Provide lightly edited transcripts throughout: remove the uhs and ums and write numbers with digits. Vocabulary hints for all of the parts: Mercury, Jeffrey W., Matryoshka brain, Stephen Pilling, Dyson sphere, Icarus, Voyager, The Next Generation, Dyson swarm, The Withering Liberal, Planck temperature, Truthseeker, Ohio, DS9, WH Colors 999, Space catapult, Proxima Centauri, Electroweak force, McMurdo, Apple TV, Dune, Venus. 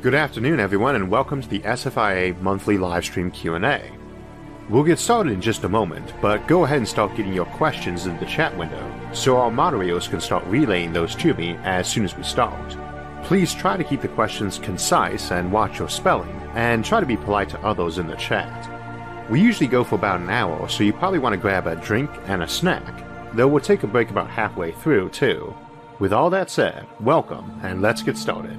Good afternoon, everyone, and welcome to the SFIA monthly livestream Q&A. We'll get started in just a moment, but go ahead and start getting your questions in the chat window so our moderators can start relaying those to me as soon as we start. Please try to keep the questions concise and watch your spelling, and try to be polite to others in the chat. We usually go for about an hour, so you probably want to grab a drink and a snack, though we'll take a break about halfway through, too. With all that said, welcome, and let's get started.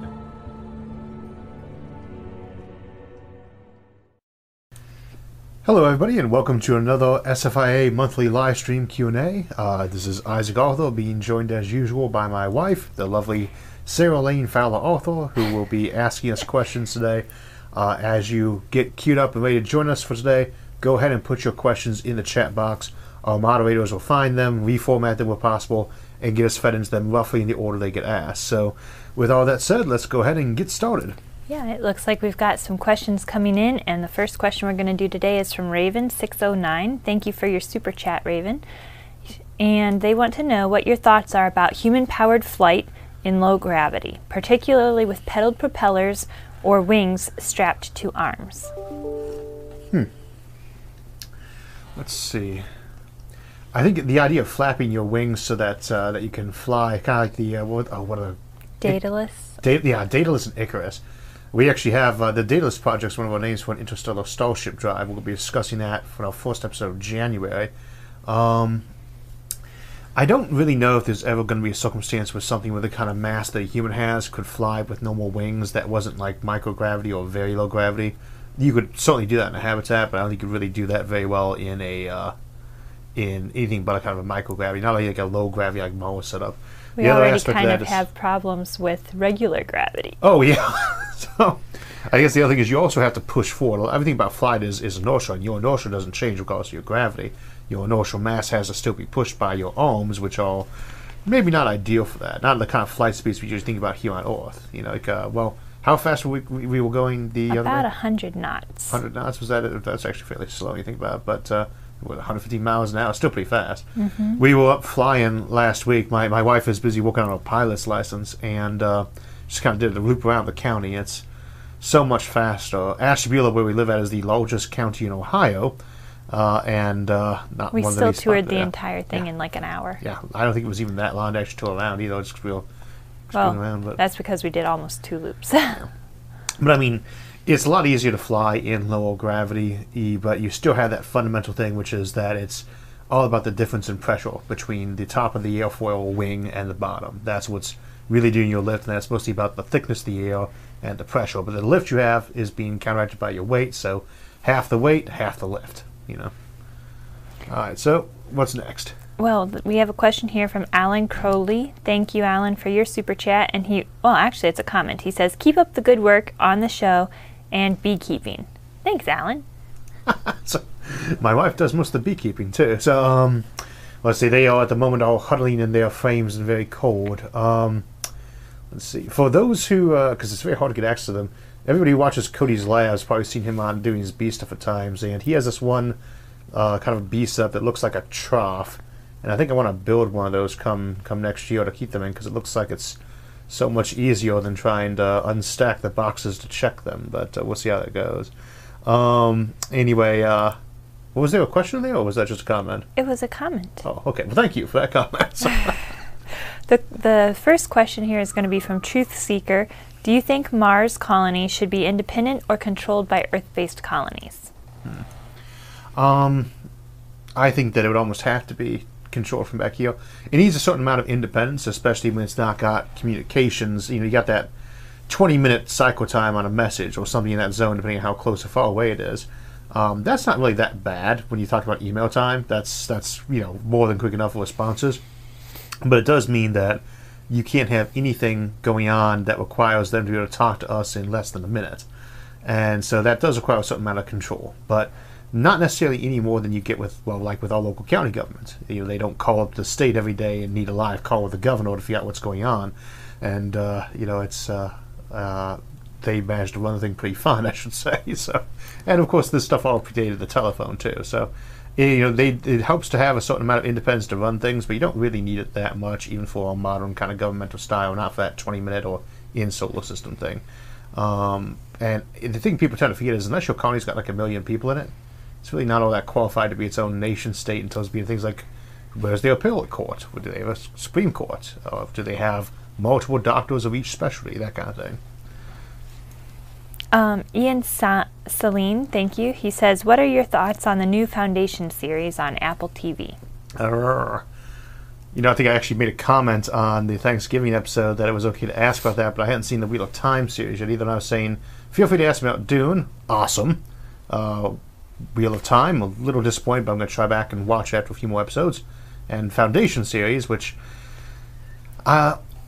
Hello everybody, and welcome to another SFIA monthly live stream Q&A. This is Isaac Arthur, being joined as usual by my wife, the lovely Sarah Lane Fowler-Arthur, who will be asking us questions today. As you get queued up and ready to join us for today, go ahead and put your questions in the chat box. Our moderators will find them, reformat them where possible, and get us fed into them roughly in the order they get asked. So with all that said, let's go ahead and get started. Yeah, it looks like we've got some questions coming in, and the first question we're going to do today is from Raven609. Thank you for your super chat, Raven. And they want to know what your thoughts are about human-powered flight in low gravity, particularly with pedaled propellers or wings strapped to arms. Let's see. I think the idea of flapping your wings so that that you can fly, kind of like the Daedalus. Daedalus and Icarus. We actually have the Daedalus project's one of our names for an interstellar starship drive. We'll be discussing that for our first episode of January. I don't really know if there's ever going to be a circumstance where something with the kind of mass that a human has could fly with normal wings that wasn't like microgravity or very low gravity. You could certainly do that in a habitat, but I don't think you could really do that very well in a in anything but a kind of a microgravity, not like a low gravity like Mars setup. We already kind of have problems with regular gravity. Oh, yeah. So I guess the other thing is you also have to push forward. Everything about flight is inertia, and your inertia doesn't change regardless of your gravity. Your inertial mass has to still be pushed by your arms, which are maybe not ideal for that. Not the kind of flight speeds we usually think about here on Earth. You know, like, well, how fast we were going the other day? About 100 knots. 100 knots? Was that? That's actually fairly slow, you think about it, but... 115 miles an hour, still pretty fast. Mm-hmm. We were up flying last week. My wife is busy working on her pilot's license, and just kind of did a loop around the county. It's so much faster. Ashtabula, where we live at, is the largest county in Ohio, and not we one still of toured the entire thing in like an hour. Yeah, I don't think it was even that long to actually tour around either. It's just real. Well, around, but that's because we did almost two loops. Yeah. But I mean, it's a lot easier to fly in lower gravity, but you still have that fundamental thing, which is that it's all about the difference in pressure between the top of the airfoil wing and the bottom. That's what's really doing your lift, and that's mostly about the thickness of the air and the pressure. But the lift you have is being counteracted by your weight, so half the weight, half the lift, you know. All right, so what's next? Well, we have a question here from Alan Crowley. Thank you, Alan, for your super chat. And actually, it's a comment. He says, keep up the good work on the show and beekeeping. Thanks, Alan. So, my wife does most of the beekeeping, too. So, let's see, they are at the moment all huddling in their frames and very cold. Let's see. For those who, because it's very hard to get access to them, everybody who watches Cody's Lab has probably seen him on doing his bee stuff at times, and he has this one kind of bee stuff that looks like a trough. And I think I want to build one of those come next year to keep them in, because it looks like it's so much easier than trying to unstack the boxes to check them. But we'll see how that goes. Anyway, was there a question there, or was that just a comment? It was a comment. Oh, okay. Well, thank you for that comment. The first question here is going to be from Truthseeker. Do you think Mars colonies should be independent or controlled by Earth-based colonies? I think that it would almost have to be control from back here. It needs a certain amount of independence, especially when it's not got communications. You know, you got that 20-minute cycle time on a message or something in that zone, depending on how close or far away it is. That's not really that bad when you talk about email time. That's you know, more than quick enough for responses. But it does mean that you can't have anything going on that requires them to be able to talk to us in less than a minute. And so that does require a certain amount of control, but not necessarily any more than you get with, well, like with our local county government. You know, they don't call up the state every day and need a live call with the governor to figure out what's going on. And, you know, it's, they managed to run the thing pretty fine, I should say. So, and of course, this stuff all predated the telephone too. So, you know, it helps to have a certain amount of independence to run things, but you don't really need it that much, even for a modern kind of governmental style, not for that 20-minute or in solar system thing. And the thing people tend to forget is, unless your colony's got like 1 million people in it, it's really not all that qualified to be its own nation state until it's being things like, where's their appellate court? Or do they have a Supreme Court? Or do they have multiple doctors of each specialty? That kind of thing. Ian Saline, thank you. He says, what are your thoughts on the new Foundation series on Apple TV? You know, I think I actually made a comment on the Thanksgiving episode that it was okay to ask about that, but I hadn't seen the Wheel of Time series yet either, and I was saying, feel free to ask me about Dune. Awesome. Wheel of Time, a little disappointed, but I'm going to try back and watch it after a few more episodes. And Foundation series, which...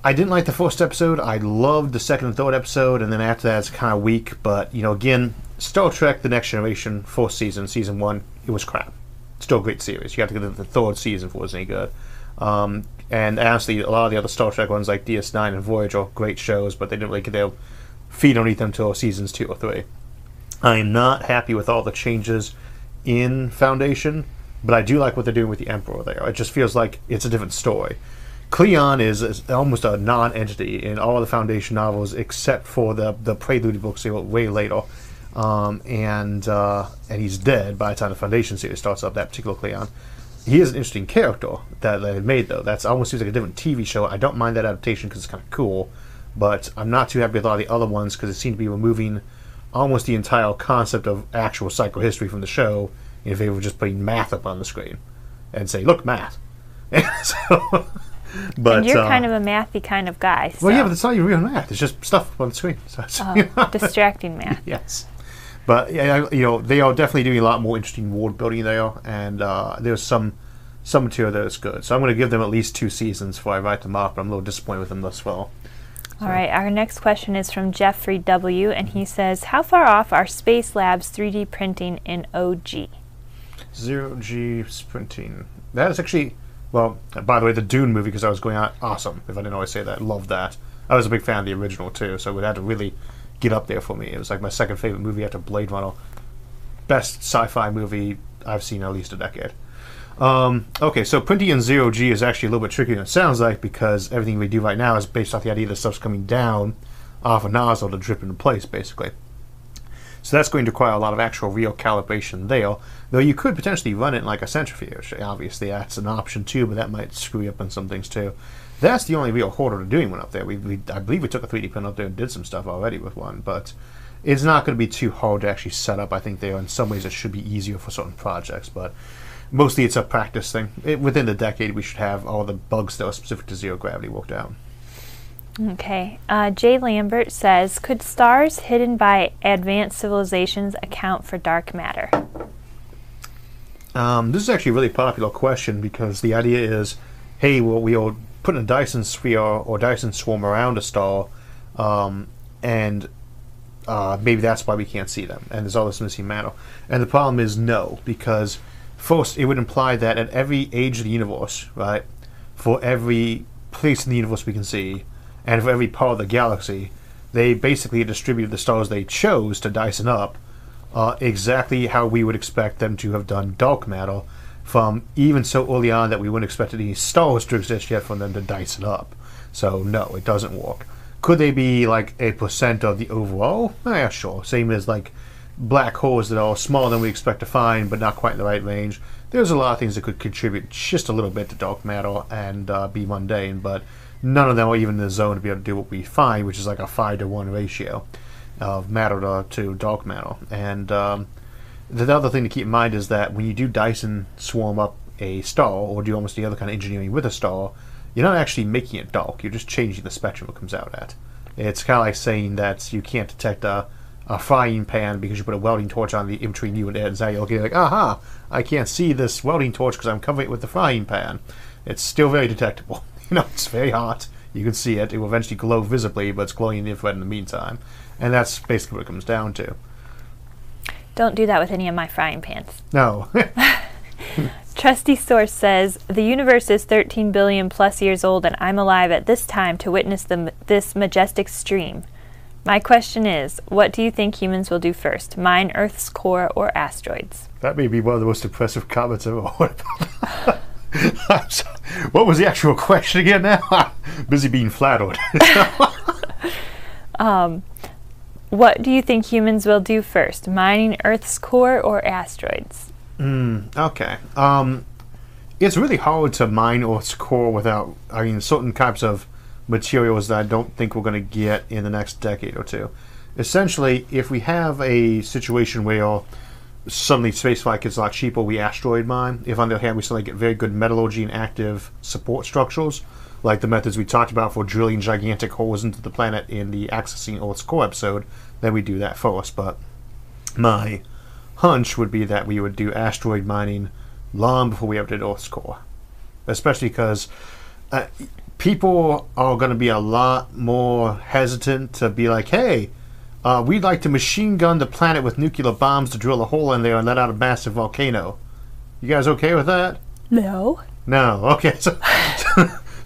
I didn't like the first episode. I loved the second and third episode, and then after that it's kind of weak. But, you know, again, Star Trek The Next Generation, fourth season, season one, it was crap. Still a great series. You have to get to the third season for it was any good. And honestly, a lot of the other Star Trek ones, like DS9 and Voyager, are great shows, but they didn't really get their feet underneath them until seasons 2 or 3. I am not happy with all the changes in Foundation, but I do like what they're doing with the Emperor there. It just feels like it's a different story. Cleon is almost a non-entity in all of the Foundation novels except for the Prelude books they wrote way later, and he's dead by the time the Foundation series starts up, that particular Cleon. He is an interesting character that they made, though. That almost seems like a different TV show. I don't mind that adaptation because it's kind of cool, but I'm not too happy with a lot of the other ones because it seemed to be removing almost the entire concept of actual psychohistory from the show in favor of just putting math up on the screen and say, look, math. And so... But, and you're kind of a mathy kind of guy. So. Well, yeah, but it's not even real math. It's just stuff on the screen. So it's, you know. Distracting math. Yes. But, yeah, you know, they are definitely doing a lot more interesting world building there, and there's some material there that's good. So I'm going to give them at least 2 seasons before I write them off, but I'm a little disappointed with them thus far. So. All right, our next question is from Jeffrey W., and he says, how far off are Space Labs 3D printing in OG? 0G printing. That is actually... Well, by the way, the Dune movie, because I was going out, awesome, if I didn't always say that. Love that. I was a big fan of the original, too, so it had to really get up there for me. It was like my second favorite movie after Blade Runner. Best sci-fi movie I've seen in at least a decade. Okay, so printing in 0G is actually a little bit trickier than it sounds like, because everything we do right now is based off the idea that stuff's coming down off a nozzle to drip into place, basically. So that's going to require a lot of actual real calibration there, though you could potentially run it in like a centrifuge. Obviously, that's an option too, but that might screw you up on some things too. That's the only real hurdle to doing one up there. I believe we took a 3D print up there and did some stuff already with one, but it's not going to be too hard to actually set up, I think, there. In some ways, it should be easier for certain projects, but mostly it's a practice thing. Within the decade, we should have all the bugs that are specific to zero gravity worked out. Okay. Jay Lambert says, could stars hidden by advanced civilizations account for dark matter? This is actually a really popular question because the idea is, hey, well, we are putting a Dyson sphere or Dyson swarm around a star, and maybe that's why we can't see them, and there's all this missing matter. And the problem is no, because first, it would imply that at every age of the universe, right, for every place in the universe we can see, and for every part of the galaxy, they basically distributed the stars they chose to Dyson up exactly how we would expect them to have done dark matter from even so early on that we wouldn't expect any stars to exist yet from them to Dyson up. So no, it doesn't work. Could they be like a % of the overall? Yeah, sure. Same as like black holes that are smaller than we expect to find but not quite in the right range. There's a lot of things that could contribute just a little bit to dark matter and be mundane, but none of them are even in the zone to be able to do what we find, which is like a 5-to-1 ratio of matter to dark matter. And the other thing to keep in mind is that when you do Dyson swarm up a star or do almost any other kind of engineering with a star, you're not actually making it dark. You're just changing the spectrum it comes out at. It's kind of like saying that you can't detect a a frying pan because you put a welding torch on the in between you and it, and now you're looking like, aha, I can't see this welding torch because I'm covering it with the frying pan. It's still very detectable. You know, it's very hot. You can see it. It will eventually glow visibly, but it's glowing in the infrared in the meantime. And that's basically what it comes down to. Don't do that with any of my frying pans. No. Trusty source says, the universe is 13 billion plus years old and I'm alive at this time to witness this majestic stream. My question is, what do you think humans will do first? Mine, Earth's core, or asteroids? That may be one of the most impressive comments I've ever heard about. What was the actual question again now? Busy being flattered. What do you think humans will do first? Mining Earth's core or asteroids? Okay. It's really hard to mine Earth's core without, I mean, certain types of materials that I don't think we're going to get in the next decade or two. Essentially, if we have a situation where suddenly spaceflight gets a lot cheaper, we asteroid mine. If on the other hand we suddenly get very good metallurgy and active support structures, like the methods we talked about for drilling gigantic holes into the planet in the Accessing Earth's Core episode, then we do that first. But my hunch would be that we would do asteroid mining long before we ever did Earth's Core. Especially because people are going to be a lot more hesitant to be like, hey, we'd like to machine gun the planet with nuclear bombs to drill a hole in there and let out a massive volcano. You guys okay with that? No. No, okay. So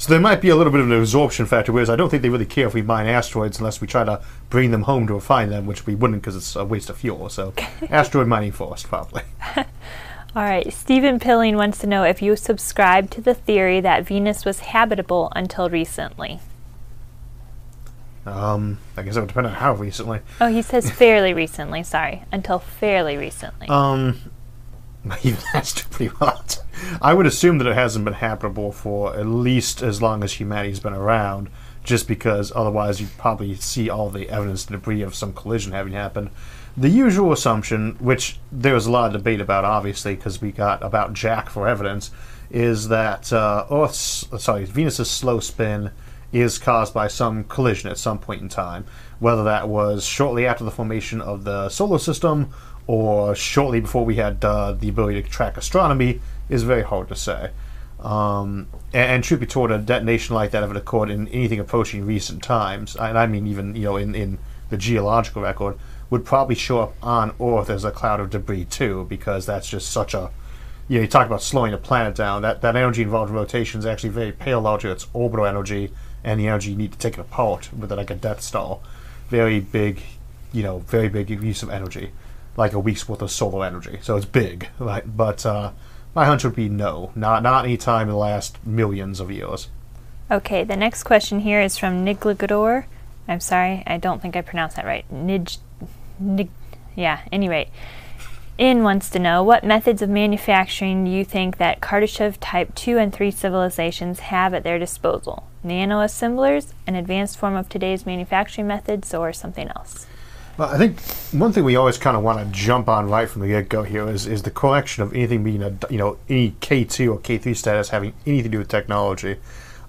there might be a little bit of an absorption factor, whereas I don't think they really care if we mine asteroids unless we try to bring them home to refine them, which we wouldn't because it's a waste of fuel. So asteroid mining first, probably. All right, Stephen Pilling wants to know if you subscribe to the theory that Venus was habitable until recently. I guess it would depend on how recently. Oh, he says fairly recently, sorry. Until fairly recently. Even that's too pretty hot. I would assume that it hasn't been habitable for at least as long as humanity's been around, just because otherwise you'd probably see all the evidence and debris of some collision having happened. The usual assumption, which there was a lot of debate about, obviously, because we got about Jack for evidence, is that Venus's slow spin is caused by some collision at some point in time, whether that was shortly after the formation of the solar system or shortly before we had the ability to track astronomy, is very hard to say. And truth be told, a detonation like that, if it occurred in anything approaching recent times, and I mean even in the geological record, would probably show up on Earth as a cloud of debris too, because that's just such a, you talk about slowing a planet down, that energy involved in rotation is actually very parallel to its orbital energy and the energy you need to take it apart with like a Death Star. Very big, very big use of energy, like a week's worth of solar energy. So it's big, right? But my hunch would be no, not any time in the last millions of years. Okay, the next question here is from Niglagador. I'm sorry, I don't think I pronounced that right. Anyway. Ian wants to know, what methods of manufacturing do you think that Kardashev Type 2 and 3 civilizations have at their disposal? Nano-assemblers, an advanced form of today's manufacturing methods, or something else? Well, I think one thing we always kind of want to jump on right from the get-go here is the collection of anything being, any K2 or K3 status having anything to do with technology.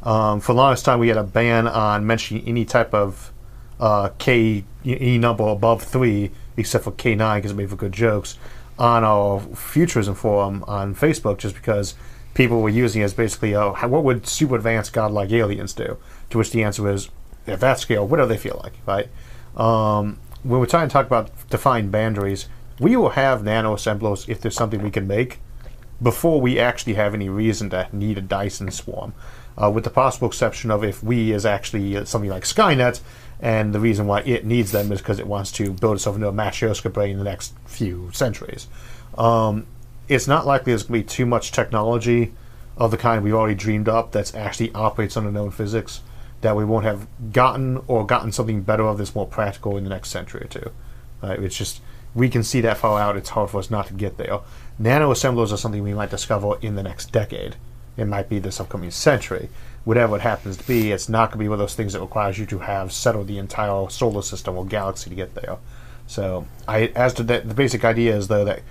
For the longest time, we had a ban on mentioning any type of any number above 3, except for K9, because it made for good jokes, on our Futurism forum on Facebook, just because people were using it as basically, what would super advanced godlike aliens do? To which the answer is, at that scale, whatever they feel like, right? When we're trying to talk about defined boundaries, we will have nano-assemblers if there's something we can make before we actually have any reason to need a Dyson swarm, with the possible exception of if we is actually something like Skynet, and the reason why it needs them is because it wants to build itself into a Matryoshka brain in the next few centuries. It's not likely there's going to be too much technology of the kind we've already dreamed up that actually operates under known physics, that we won't have gotten something better of that's more practical in the next century or two. It's just, we can see that far out, it's hard for us not to get there. Nano-assemblers are something we might discover in the next decade. It might be this upcoming century. Whatever it happens to be, it's not going to be one of those things that requires you to have settled the entire solar system or galaxy to get there. So, the basic idea is, though, that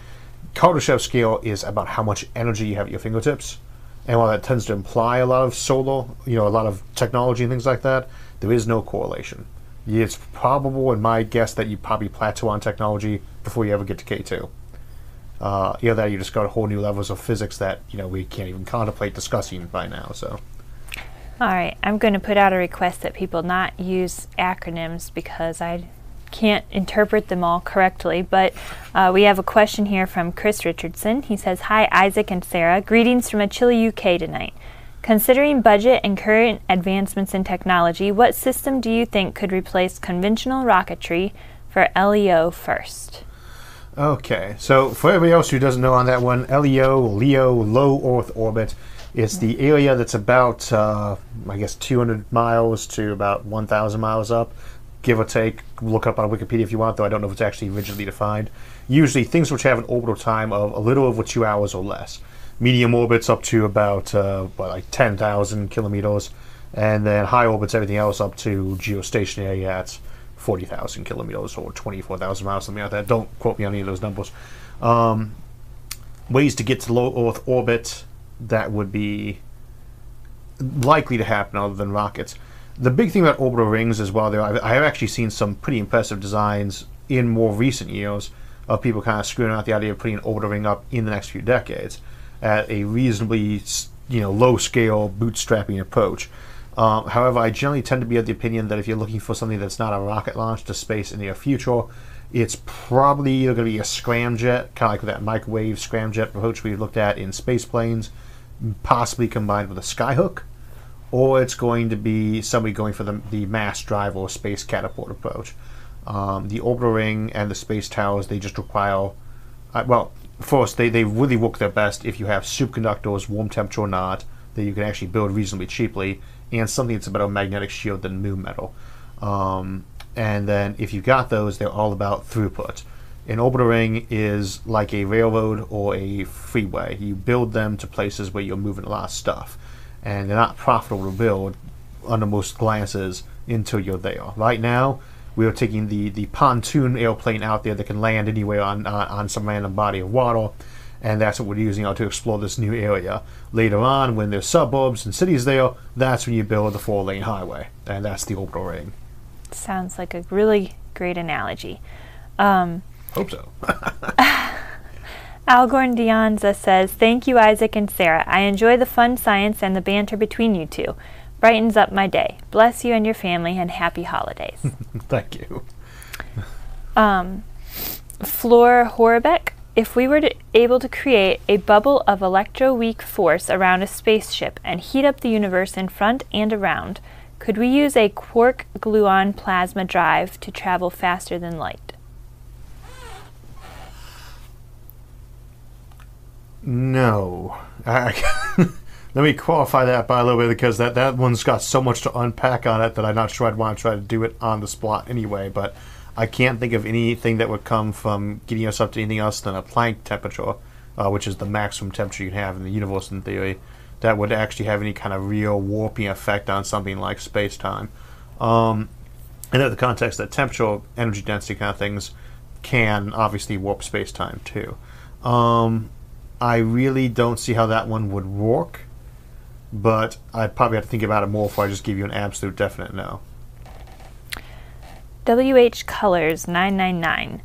Kardashev scale is about how much energy you have at your fingertips. And while that tends to imply a lot of solar, a lot of technology and things like that, there is no correlation. it's probable, in my guess, that you probably plateau on technology before you ever get to K2. Either that, or you discover whole new levels of physics that we can't even contemplate discussing by now. So, all right, I'm going to put out a request that people not use acronyms because I can't interpret them all correctly. But we have a question here from Chris Richardson. He says, "Hi, Isaac and Sarah. Greetings from a chilly UK tonight. Considering budget and current advancements in technology, what system do you think could replace conventional rocketry for LEO first?" Okay, so for everybody else who doesn't know on that one, LEO, low Earth orbit, is the area that's about, I guess, 200 miles to about 1,000 miles up, give or take. Look up on Wikipedia if you want, though I don't know if it's actually rigidly defined. Usually things which have an orbital time of a little over 2 hours or less. Medium orbits up to about, like 10,000 kilometers, and then high orbits, everything else up to geostationary at 40,000 kilometers or 24,000 miles, something like that. Don't quote me on any of those numbers. Ways to get to low Earth orbit that would be likely to happen other than rockets. The big thing about orbital rings is, while I have actually seen some pretty impressive designs in more recent years of people kind of screwing out the idea of putting an orbital ring up in the next few decades at a reasonably low-scale bootstrapping approach. However, I generally tend to be of the opinion that if you're looking for something that's not a rocket launch to space in the near future, it's probably either going to be a scramjet, kind of like that microwave scramjet approach we've looked at in space planes, possibly combined with a skyhook, or it's going to be somebody going for the mass drive or space catapult approach. The orbital ring and the space towers, they just require, well, first, they really work their best if you have superconductors, warm temperature or not, that you can actually build reasonably cheaply, and something that's about a magnetic shield than new metal. And then if you've got those, they're all about throughput. An orbital ring is like a railroad or a freeway. You build them to places where you're moving a lot of stuff, and they're not profitable to build under most glances until you're there. Right now, we are taking the pontoon airplane out there that can land anywhere on some random body of water, and that's what we're using to explore this new area. Later on, when there's suburbs and cities there, that's when you build the 4-lane highway, and that's the orbital ring. Sounds like a really great analogy. Hope so. Al Gorn Dionza says, "Thank you, Isaac and Sarah. I enjoy the fun science and the banter between you two. Brightens up my day. Bless you and your family, and happy holidays." Thank you. Flor Horbeck, if we were able to create a bubble of electroweak force around a spaceship and heat up the universe in front and around, could we use a quark gluon plasma drive to travel faster than light? No. Let me qualify that by a little bit, because that one's got so much to unpack on it that I'm not sure I'd want to try to do it on the spot anyway, but I can't think of anything that would come from getting us up to anything else than a Planck temperature, which is the maximum temperature you can have in the universe in theory, that would actually have any kind of real warping effect on something like space-time. And in the context that temperature, energy density kind of things can obviously warp space-time too. I really don't see how that one would work, but I'd probably have to think about it more before I just give you an absolute definite no. WH Colors 999.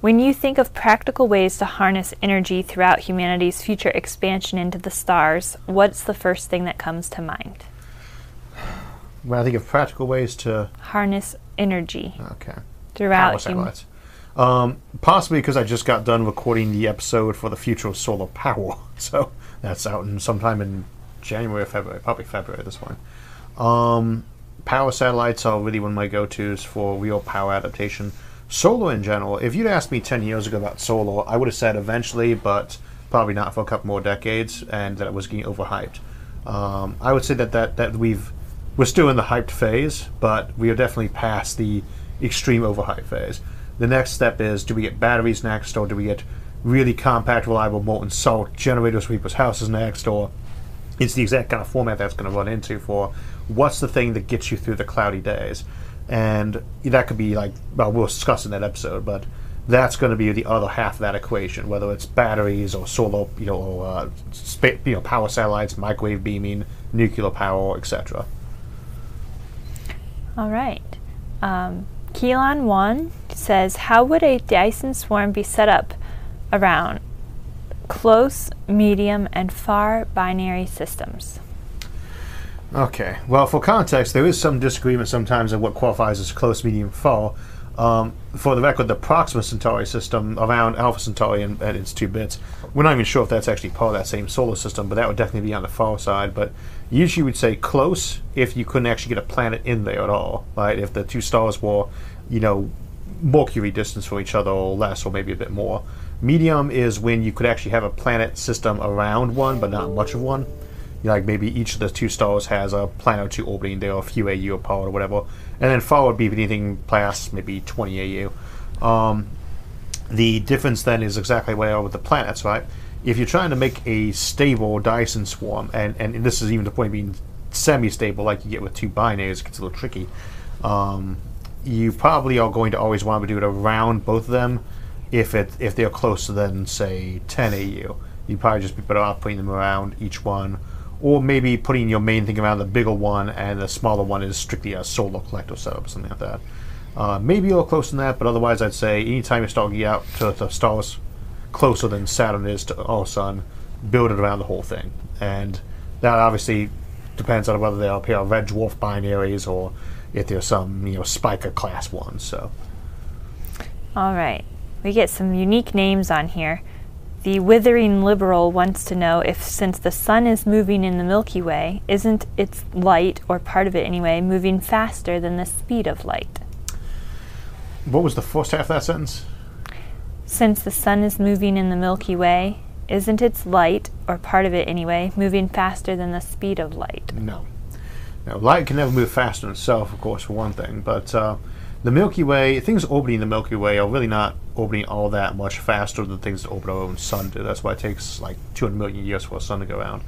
When you think of practical ways to harness energy throughout humanity's future expansion into the stars, what's the first thing that comes to mind? When I think of practical ways to harness energy, okay, throughout humanity. Possibly because I just got done recording the episode for the future of solar power, so that's out in sometime in January or February, probably February at this point. Power satellites are really one of my go-tos for real power adaptation. Solar in general, if you'd asked me 10 years ago about solar, I would have said eventually, but probably not for a couple more decades, and that it was getting overhyped. I would say that we're still in the hyped phase, but we are definitely past the extreme overhype phase. The next step is, do we get batteries next, or do we get really compact, reliable molten salt generators for people's houses next, or it's the exact kind of format that's going to run into for what's the thing that gets you through the cloudy days. And that could be like, well, we'll discuss in that episode, but that's going to be the other half of that equation, whether it's batteries or solar, or power satellites, microwave beaming, nuclear power, etc. All right. Keelan Wan says, how would a Dyson swarm be set up around close, medium, and far binary systems? Okay, well, for context, there is some disagreement sometimes on what qualifies as close, medium, far. For the record, the Proxima Centauri system around Alpha Centauri and at its 2 bits, we're not even sure if that's actually part of that same solar system, but that would definitely be on the far side. But usually we'd say close if you couldn't actually get a planet in there at all, right? If the two stars were, you know, Mercury distance from each other or less, or maybe a bit more. Medium is when you could actually have a planet system around one, but not much of one. You know, like maybe each of the two stars has a planet or two orbiting there, a few AU apart or whatever. And then far would be anything past maybe 20 AU. The difference then is exactly where are with the planets, right? If you're trying to make a stable Dyson swarm, and this is even the point of being semi-stable, like you get with two binaries, it gets a little tricky. You probably are going to always want to do it around both of them if they're closer than, say, 10 AU. You'd probably just be better off putting them around each one, or maybe putting your main thing around the bigger one and the smaller one is strictly a solar collector setup or something like that. Maybe a little closer than that, but otherwise I'd say anytime you start getting out to the stars closer than Saturn is to our sun, build it around the whole thing. And that obviously depends on whether they are a pair of red dwarf binaries or if there's some, you know, Spica class ones. So. All right, we get some unique names on here. The Withering Liberal wants to know if, since the sun is moving in the Milky Way, isn't its light, or part of it anyway, moving faster than the speed of light? What was the first half of that sentence? Since the sun is moving in the Milky Way, isn't its light, or part of it anyway, moving faster than the speed of light? No. No, light can never move faster than itself, of course, for one thing, but the Milky Way, things orbiting the Milky Way are really not orbiting all that much faster than things that orbit our own sun do. That's why it takes like 200 million years for our sun to go around.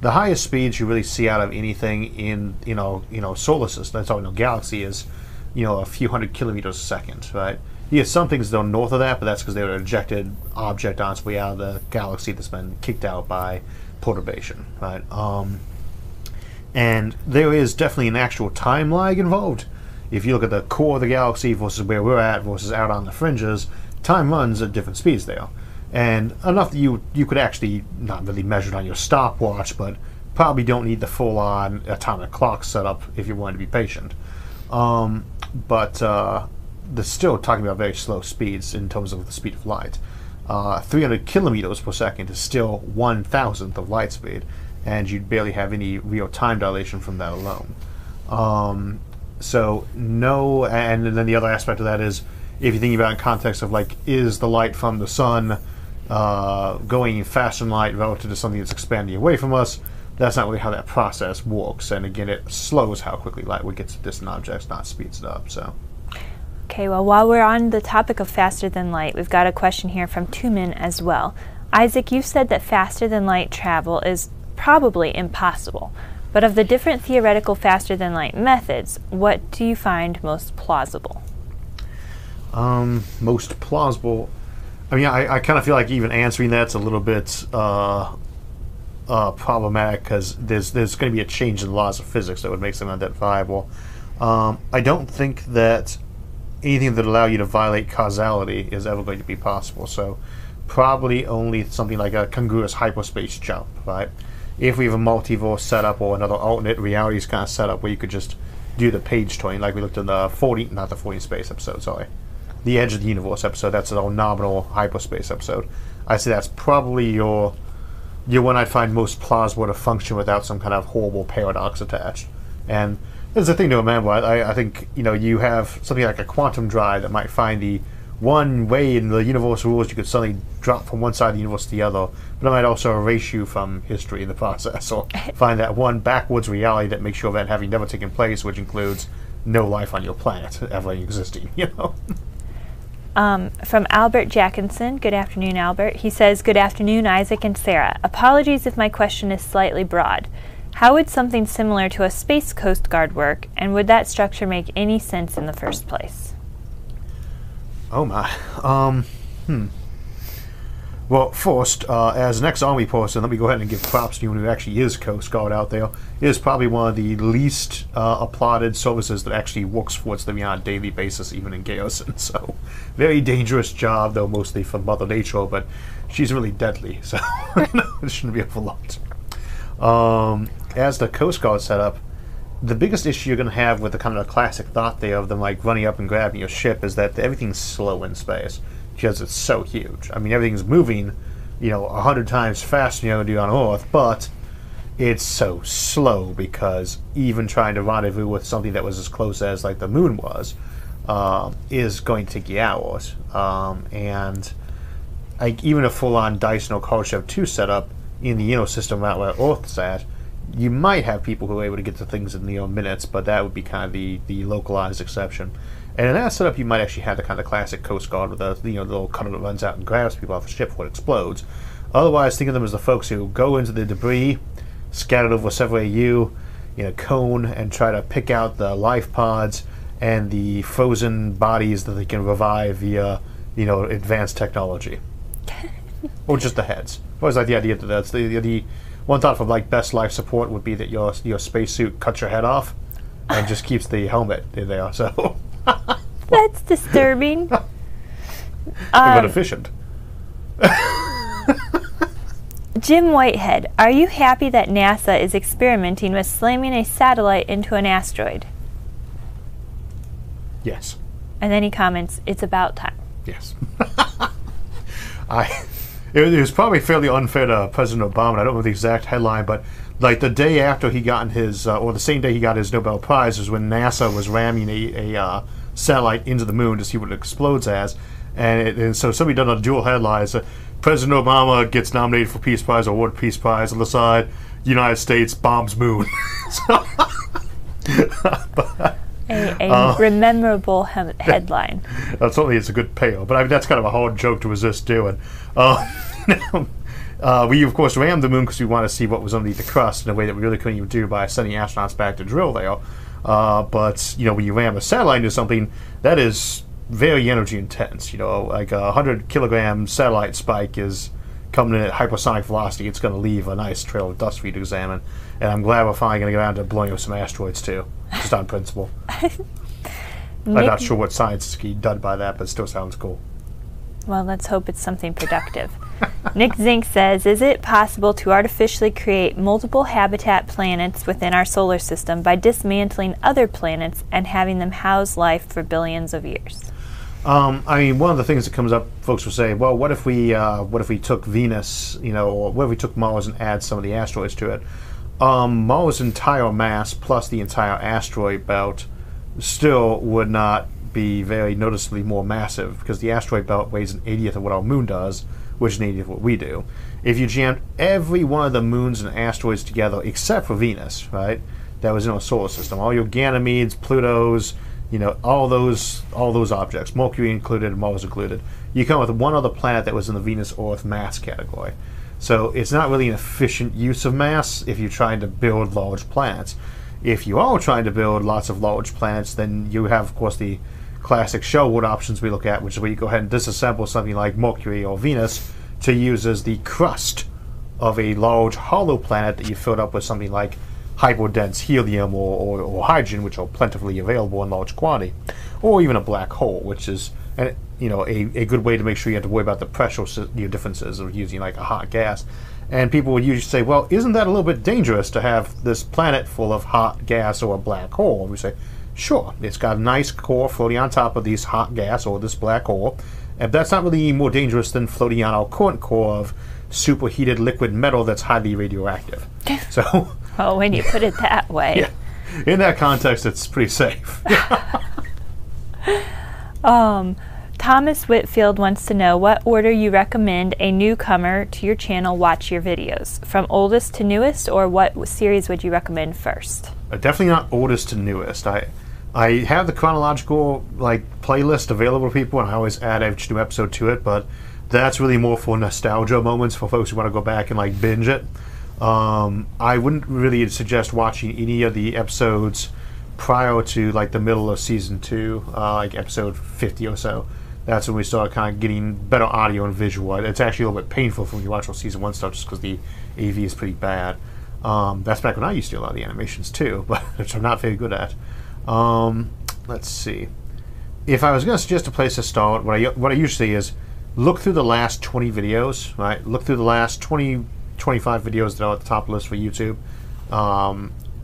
The highest speeds you really see out of anything in, you know, solar system, that's all in our galaxy, is, you know, a few hundred kilometers a second, right? You have some things that are north of that, but that's because they were an ejected object on its way out of the galaxy that's been kicked out by perturbation, right? And there is definitely an actual time lag involved. If you look at the core of the galaxy versus where we're at versus out on the fringes, time runs at different speeds there. And enough that you could actually not really measure it on your stopwatch, but probably don't need the full-on atomic clock setup if you wanted to be patient. But they're still talking about very slow speeds in terms of the speed of light. 300 kilometers per second is still 1,000th of light speed, and you'd barely have any real time dilation from that alone. So no, and then the other aspect of that is, if you think about it in context of like, is the light from the sun going faster than light relative to something that's expanding away from us? That's not really how that process works. And again, it slows how quickly light would get to distant objects, not speeds it up. So. Okay, well, while we're on the topic of faster than light, we've got a question here from Tumen as well. Isaac, you've said that faster than light travel is probably impossible. But of the different theoretical faster-than-light methods, what do you find most plausible? Most plausible? I mean, I kind of feel like even answering that's a little bit problematic, because there's going to be a change in the laws of physics that would make something unidentifiable. I don't think that anything that allows you to violate causality is ever going to be possible. So probably only something like a congruous hyperspace jump, right? If we have a multiverse setup or another alternate realities kind of setup where you could just do the page turning, like we looked in the 40 space episode, sorry, the Edge of the Universe episode. That's an all nominal hyperspace episode. I say that's probably your one I'd find most plausible to function without some kind of horrible paradox attached. And there's a thing to remember. I think, you know, you have something like a quantum drive that might find the one way in the universe rules you could suddenly drop from one side of the universe to the other, but it might also erase you from history in the process, or find that one backwards reality that makes your event having never taken place, which includes no life on your planet ever existing, you know? From Albert Jackinson, good afternoon, Albert. He says, good afternoon, Isaac and Sarah. Apologies if my question is slightly broad. How would something similar to a space Coast Guard work, and would that structure make any sense in the first place? Oh my. Well, first, as an ex-Army person, let me go ahead and give props to you who actually is Coast Guard out there. It is probably one of the least applauded services that actually works for its living on a daily basis, even in garrison. So, very dangerous job, though mostly for Mother Nature, but she's really deadly, so it shouldn't be a lot. As the Coast Guard setup, the biggest issue you're going to have with the kind of the classic thought there of them like running up and grabbing your ship is that everything's slow in space. Because it's so huge. I mean, everything's moving, you know, 100 times faster than you ever do on Earth, but it's so slow because even trying to rendezvous with something that was as close as, like, the moon was, is going to take you hours. And like, even a full-on Dyson or Kardashev 2 setup in the inner system out where Earth's at, you might have people who are able to get to things in, you know, minutes, but that would be kind of the localized exception. And in that setup, you might actually have the kind of classic Coast Guard with a, you know, the little cutter that runs out and grabs people off the ship before it explodes. Otherwise, think of them as the folks who go into the debris, scattered over several AU in a cone, and try to pick out the life pods and the frozen bodies that they can revive via, you know, advanced technology. Or just the heads. I always like the idea that that's the one thought from like best life support would be that your spacesuit cuts your head off and just keeps the helmet there. So. That's disturbing. But efficient. Jim Whitehead, are you happy that NASA is experimenting with slamming a satellite into an asteroid? Yes. And then he comments, it's about time. Yes. It was probably fairly unfair to President Obama, and I don't know the exact headline, but like the day after he got his, or the same day he got his Nobel Prize, was when NASA was ramming a satellite into the moon to see what it explodes as, and so somebody done a dual headline. President Obama gets nominated for Peace Prize, or award Peace Prize. On the side, United States bombs moon. So, but, a memorable headline. Certainly, it's a good payoff, but I mean, that's kind of a hard joke to resist doing. We, of course, rammed the moon because we wanted to see what was underneath the crust in a way that we really couldn't even do by sending astronauts back to drill there. But, you know, when you ram a satellite into something, that is very energy intense. You know, like a 100-kilogram satellite spike is coming in at hypersonic velocity. It's going to leave a nice trail of dust for you to examine. And I'm glad we're finally going to get around to blowing up some asteroids, too, just on principle. I'm not sure what science is done by that, but it still sounds cool. Well, let's hope it's something productive. Nick Zink says, is it possible to artificially create multiple habitat planets within our solar system by dismantling other planets and having them house life for billions of years? I mean, one of the things that comes up, folks will say, well, what if we took Venus, you know, or what if we took Mars and add some of the asteroids to it? Mars' entire mass plus the entire asteroid belt still would not be very noticeably more massive, because the asteroid belt weighs an 80th of what our moon does, which is an 80th of what we do. If you jammed every one of the moons and asteroids together, except for Venus, right, that was in our solar system, all your Ganymedes, Plutos, you know, all those objects, Mercury included, Mars included, you come with one other planet that was in the Venus-Earth mass category. So it's not really an efficient use of mass if you're trying to build large planets. If you are trying to build lots of large planets, then you have, of course, the classic Sherwood options we look at, which is where you go ahead and disassemble something like Mercury or Venus to use as the crust of a large hollow planet that you filled up with something like hyperdense helium or hydrogen, which are plentifully available in large quantity, or even a black hole, which is, you know, a good way to make sure you have to worry about the pressure differences of using like a hot gas. And people would usually say, well, isn't that a little bit dangerous to have this planet full of hot gas or a black hole? And we say, sure, it's got a nice core floating on top of these hot gas or this black hole, and that's not really more dangerous than floating on our current core of superheated liquid metal that's highly radioactive. So, oh, when you put it that way. Yeah. In that context, it's pretty safe. Thomas Whitfield wants to know what order you recommend a newcomer to your channel watch your videos, from oldest to newest, or what series would you recommend first? Definitely not oldest to newest. I have the chronological like playlist available to people, and I always add each new episode to it, but that's really more for nostalgia moments for folks who want to go back and like binge it. I wouldn't really suggest watching any of the episodes prior to like the middle of season 2, like episode 50 or so. that's when we started kind of getting better audio and visual. It's actually a little bit painful when you watch all season one stuff just because the AV is pretty bad. That's back when I used to do a lot of the animations too, but which I'm not very good at. Let's see. If I was going to suggest a place to start, what I usually is look through the last 20 videos, right? Look through the last 20, 25 videos that are at the top list for YouTube.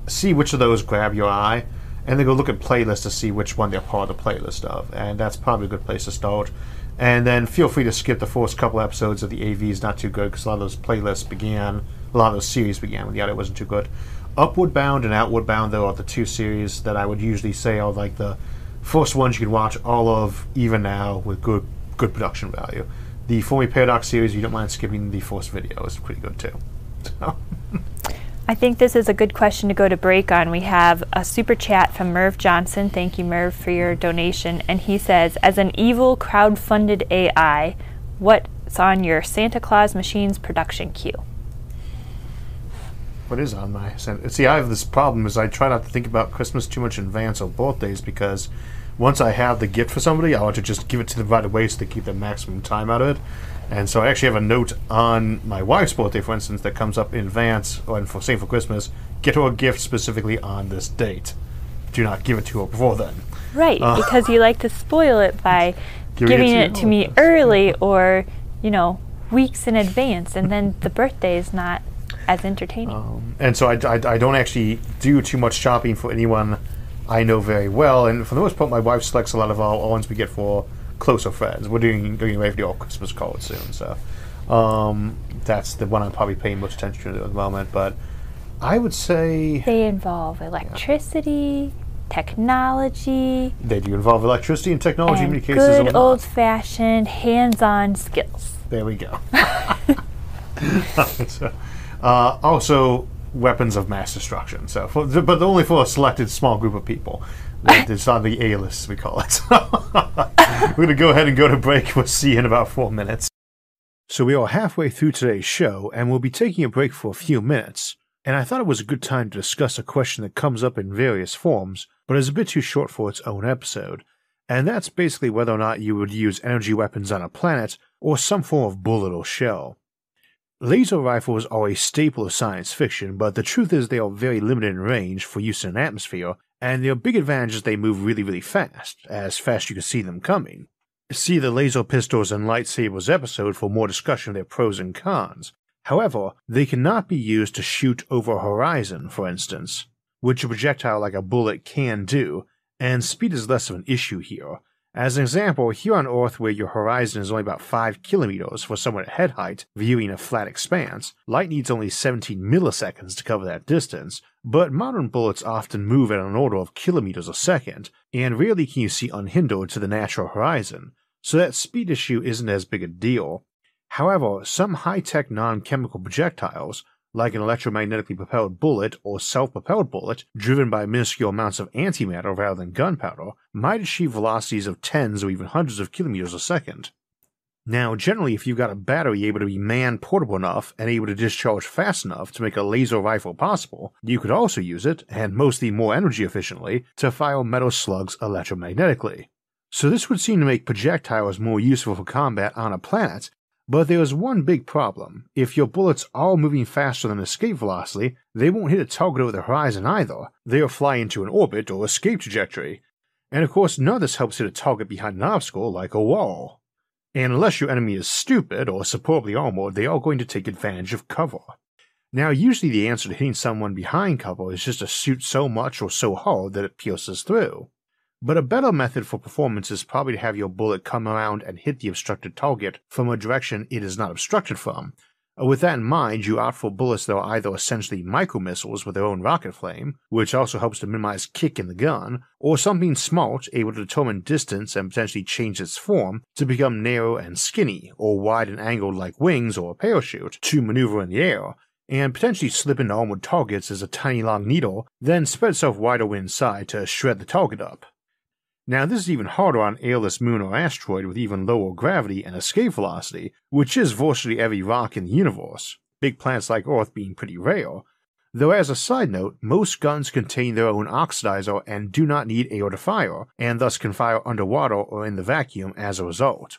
See which of those grab your eye, and then go look at playlists to see which one they're part of the playlist of, and that's probably a good place to start. And then feel free to skip the first couple episodes of the AV is not too good, because a lot of those playlists began, a lot of those series began when the audio wasn't too good. Upward Bound and Outward Bound, though, are the two series that I would usually say are like the first ones you can watch all of even now with good production value. The Fermi Paradox series, if you don't mind skipping the first video, is pretty good too. So. I think this is a good question to go to break on. We have a super chat from Merv Johnson. Thank you, Merv, for your donation. And he says, as an evil crowdfunded AI, what's on your Santa Claus Machine's production queue? What is on my Santa? See, I have this problem is I try not to think about Christmas too much in advance or birthdays, because once I have the gift for somebody, I want to just give it to them right away so they keep the maximum time out of it. And so I actually have a note on my wife's birthday, for instance, that comes up in advance, and for same for Christmas, get her a gift specifically on this date. Do not give it to her before then. Right, because you like to spoil it by giving it to me early, or, you know, weeks in advance, and then the birthday is not as entertaining. And so I don't actually do too much shopping for anyone I know very well, and for the most part, my wife selects a lot of our ones we get for closer friends. We're going away for our Christmas cards soon, so that's the one I'm probably paying much attention to at the moment. But I would say they involve electricity, technology. They do involve electricity and technology in many cases. Good old-fashioned hands-on skills. There we go. Also, weapons of mass destruction. So, but only for a selected small group of people. It's on the A-list, we call it. We're going to go ahead and go to break. We'll see you in about 4 minutes. So we are halfway through today's show, and we'll be taking a break for a few minutes. And I thought it was a good time to discuss a question that comes up in various forms, but is a bit too short for its own episode. And that's basically whether or not you would use energy weapons on a planet or some form of bullet or shell. Laser rifles are a staple of science fiction, but the truth is they are very limited in range for use in an atmosphere, and their big advantage is they move really, really fast as you can see them coming. See the laser pistols and lightsabers episode for more discussion of their pros and cons. However, they cannot be used to shoot over a horizon, for instance, which a projectile like a bullet can do, and speed is less of an issue here. As an example, here on Earth, where your horizon is only about 5 kilometers for someone at head height viewing a flat expanse, light needs only 17 milliseconds to cover that distance, but modern bullets often move at an order of kilometers a second, and rarely can you see unhindered to the natural horizon, so that speed issue isn't as big a deal. However, some high-tech non-chemical projectiles, like an electromagnetically propelled bullet or self-propelled bullet driven by minuscule amounts of antimatter rather than gunpowder, might achieve velocities of tens or even hundreds of kilometers a second. Now, generally, if you've got a battery able to be man-portable enough and able to discharge fast enough to make a laser rifle possible, you could also use it, and mostly more energy efficiently, to fire metal slugs electromagnetically. So this would seem to make projectiles more useful for combat on a planet. But there is one big problem. If your bullets are moving faster than escape velocity, they won't hit a target over the horizon either. They'll fly into an orbit or escape trajectory. And of course, none of this helps hit a target behind an obstacle like a wall. And unless your enemy is stupid or superbly armored, they are going to take advantage of cover. Now, usually the answer to hitting someone behind cover is just to shoot so much or so hard that it pierces through. But a better method for performance is probably to have your bullet come around and hit the obstructed target from a direction it is not obstructed from. With that in mind, you opt for bullets that are either essentially micro-missiles with their own rocket flame, which also helps to minimize kick in the gun, or something smart able to determine distance and potentially change its form to become narrow and skinny, or wide and angled like wings or a parachute, to maneuver in the air, and potentially slip into armored targets as a tiny long needle, then spread itself wider when inside to shred the target up. Now, this is even harder on an airless moon or asteroid with even lower gravity and escape velocity, which is virtually every rock in the universe, big planets like Earth being pretty rare. though as a side note, most guns contain their own oxidizer and do not need air to fire, and thus can fire underwater or in the vacuum as a result.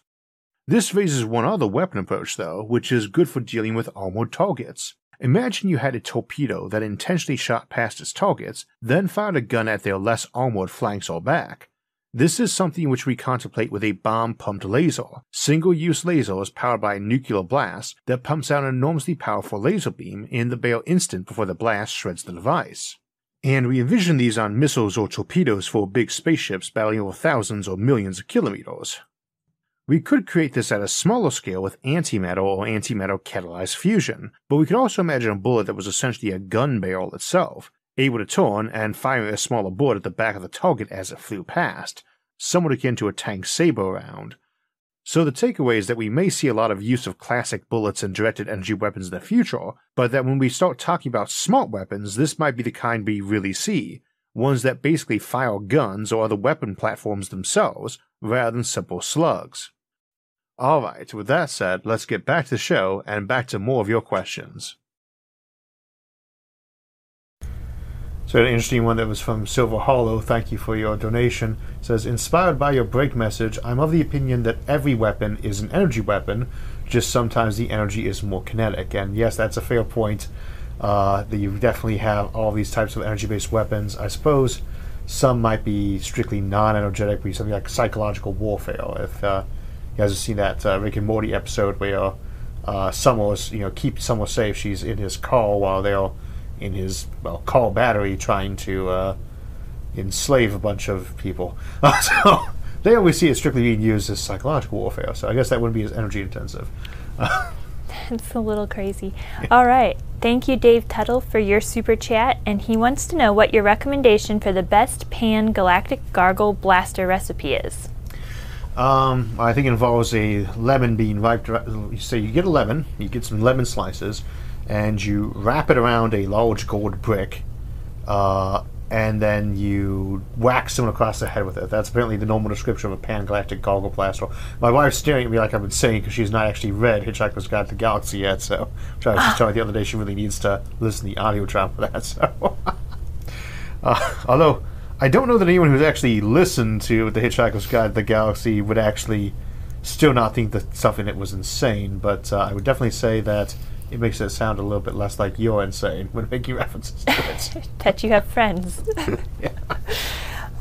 This raises one other weapon approach though, which is good for dealing with armored targets. Imagine you had a torpedo that intentionally shot past its targets, then fired a gun at their less armored flanks or back. This is something which we contemplate with a bomb-pumped laser, single-use lasers powered by a nuclear blast that pumps out an enormously powerful laser beam in the bare instant before the blast shreds the device. And we envision these on missiles or torpedoes for big spaceships battling over thousands or millions of kilometers. We could create this at a smaller scale with antimatter or antimatter-catalyzed fusion, but we could also imagine a bullet that was essentially a gun barrel itself, able to turn and fire a smaller bullet at the back of the target as it flew past, somewhat akin to a tank saber round. So the takeaway is that we may see a lot of use of classic bullets and directed energy weapons in the future, but that when we start talking about smart weapons, this might be the kind we really see, ones that basically fire guns or other weapon platforms themselves, rather than simple slugs. Alright, with that said, let's get back to the show and back to more of your questions. So an interesting one that was from Silver Hollow, thank you for your donation. It says, inspired by your break message, I'm of the opinion that every weapon is an energy weapon, just sometimes the energy is more kinetic. And yes, that's a fair point, that you definitely have all these types of energy-based weapons. I suppose some might be strictly non-energetic, be something like psychological warfare. If you guys have seen that Rick and Morty episode where Summer is, keep Summer safe, she's in his car while they're in his, well, car battery trying to enslave a bunch of people. So they always see it strictly being used as psychological warfare, so I guess that wouldn't be as energy intensive. That's a little crazy. All right, thank you Dave Tuttle for your super chat, and he wants to know what your recommendation for the best pan-galactic gargle blaster recipe is. I think it involves a lemon being ripe. So you get a lemon, you get some lemon slices, and you wrap it around a large gold brick, and then you whack someone across the head with it. That's apparently the normal description of a pan-galactic gargle blaster. My wife's staring at me like I've been saying, because she's not actually read Hitchhiker's Guide to the Galaxy yet, so I was just telling her the other day she really needs to listen to the audio drama for that. So, although I don't know that anyone who's actually listened to the Hitchhiker's Guide to the Galaxy would actually still not think that something that was insane, but I would definitely say that it makes it sound a little bit less like you're insane when making references to it. That you have friends. Yeah.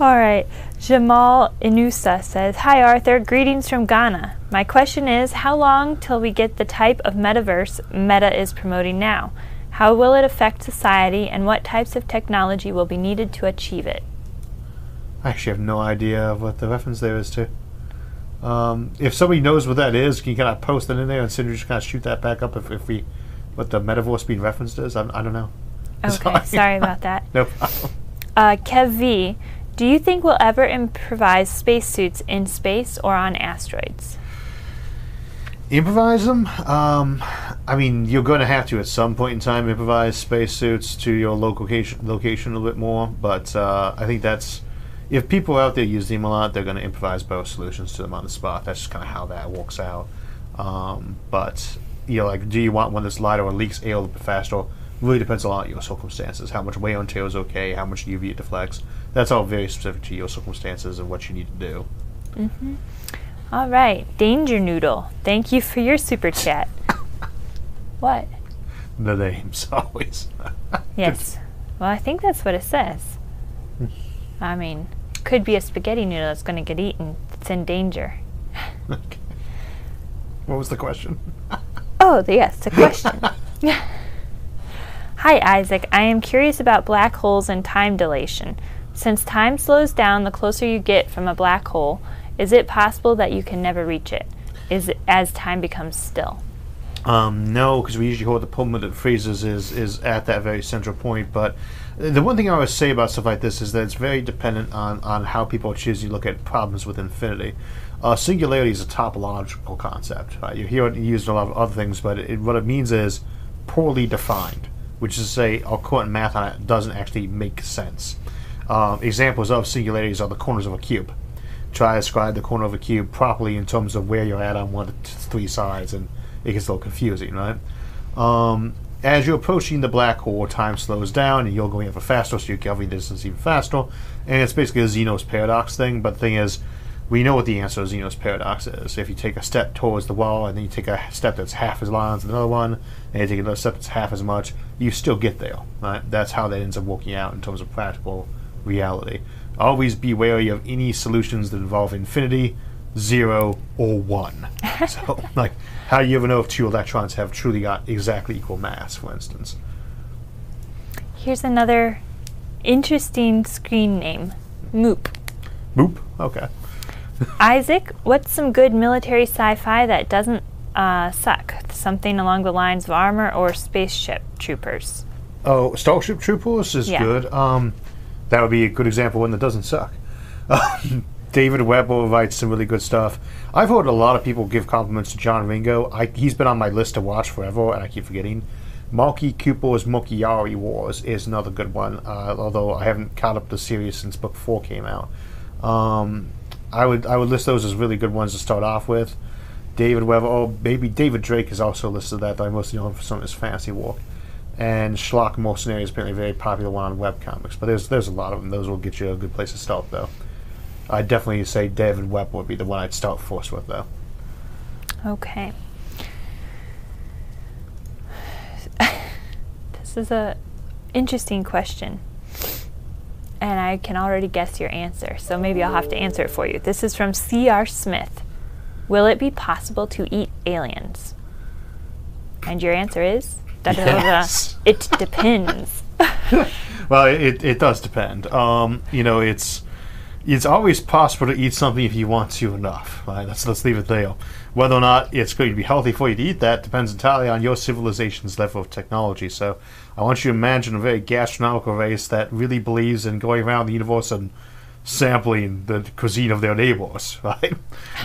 All right. Jamal Inusa says, hi Arthur, greetings from Ghana. My question is, how long till we get the type of metaverse Meta is promoting now? How will it affect society, and what types of technology will be needed to achieve it? I actually have no idea what the reference there is to. If somebody knows what that is, can you kind of post it in there and send you just kind of shoot that back up if we, what the metaverse being referenced is? I don't know. Okay, sorry about that. No problem. Kev V, do you think we'll ever improvise spacesuits in space or on asteroids? Improvise them? I mean, you're going to have to at some point in time improvise spacesuits to your location a little bit more, but I think that's, if people out there use them a lot, they're going to improvise both solutions to them on the spot. That's just kind of how that works out. But, like, do you want one that's lighter or leaks air a little bit faster? Really depends a lot on your circumstances. How much wear and tear is okay, how much UV it deflects. That's all very specific to your circumstances and what you need to do. Mm-hmm. All right. Danger Noodle, thank you for your super chat. What? The names, always. Yes. Well, I think that's what it says. I mean, could be a spaghetti noodle that's going to get eaten. It's in danger. Okay. What was the question? Oh, yes, the question. Hi, Isaac. I am curious about black holes and time dilation. Since time slows down the closer you get from a black hole, is it possible that you can never reach it, as time becomes still? No, because we usually hold the point that freezes is at that very central point, but the one thing I always say about stuff like this is that it's very dependent on how people choose to look at problems with infinity. Singularity is a topological concept. Right? You hear it used in a lot of other things, but what it means is poorly defined, which is to say our current math on it doesn't actually make sense. Examples of singularities are the corners of a cube. Try to describe the corner of a cube properly in terms of where you're at on one of the three sides, and it gets a little confusing, right? As you're approaching the black hole, time slows down, and you're going ever faster, so you're covering distance even faster. And it's basically a Zeno's paradox thing, but the thing is, we know what the answer to Zeno's paradox is. If you take a step towards the wall, and then you take a step that's half as long as another one, and you take another step that's half as much, you still get there. Right? That's how that ends up working out in terms of practical reality. Always be wary of any solutions that involve infinity, zero, or one. So, like, how do you ever know if two electrons have truly got exactly equal mass, for instance? Here's another interesting screen name, Moop. Moop? Okay. Isaac, what's some good military sci-fi that doesn't suck? Something along the lines of Armor or Spaceship Troopers. Oh, Starship Troopers is good. That would be a good example, one that doesn't suck. David Weber writes some really good stuff. I've heard a lot of people give compliments to John Ringo. He's been on my list to watch forever, and I keep forgetting. Marky Cooper's Mokiari Wars is another good one, although I haven't caught up to series since book 4 came out. I would list those as really good ones to start off with. David Weber, maybe David Drake has also listed that, though I mostly know him for some of his fantasy work. And Schlock Mercenary is apparently a very popular one on webcomics, but there's a lot of them. Those will get you a good place to start, though. I'd definitely say David Webb would be the one I'd start first with, though. Okay. This is a interesting question, and I can already guess your answer, so maybe I'll have to answer it for you. This is from C.R. Smith. Will it be possible to eat aliens? And your answer is? Yes. It depends. Well, it does depend. You know, it's always possible to eat something if you want to enough. Right? Let's leave it there. Whether or not it's going to be healthy for you to eat that depends entirely on your civilization's level of technology. So I want you to imagine a very gastronomical race that really believes in going around the universe and sampling the cuisine of their neighbors. Right?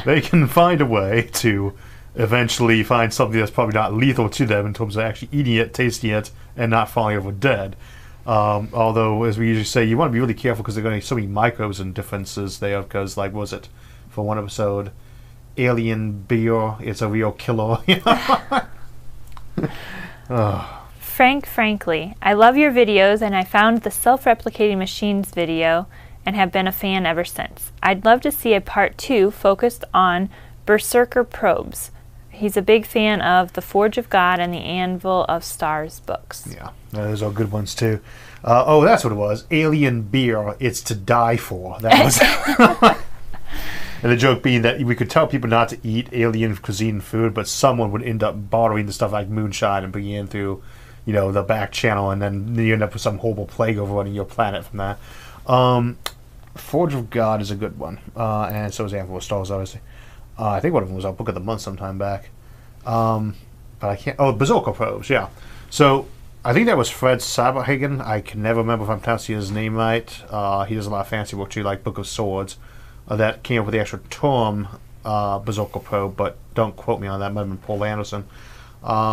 They can find a way to eventually find something that's probably not lethal to them in terms of actually eating it, tasting it, and not falling over dead. Although, as we usually say, you want to be really careful because there are going to be so many microbes and differences there. Because, like, what was it for one episode? Alien beer, it's a real killer. Frankly, I love your videos, and I found the self-replicating machines video and have been a fan ever since. I'd love to see a part 2 focused on Berserker probes. He's a big fan of The Forge of God and The Anvil of Stars books. Yeah, those are good ones too. That's what it was. Alien beer, it's to die for. That was And the joke being that we could tell people not to eat alien cuisine food, but someone would end up borrowing the stuff like moonshine and bring in through, you know, the back channel, and then you end up with some horrible plague overrunning your planet from that. Forge of God is a good one. And so is Anvil of Stars, obviously. I think one of them was our Book of the Month sometime back. But I can't... Berserker Probes, yeah. So, I think that was Fred Saberhagen. I can never remember if I'm pronouncing his name right. He does a lot of fancy work too, like Book of Swords. That came up with the actual term, Berserker Probe, but don't quote me on that. Might have been Paul Anderson. The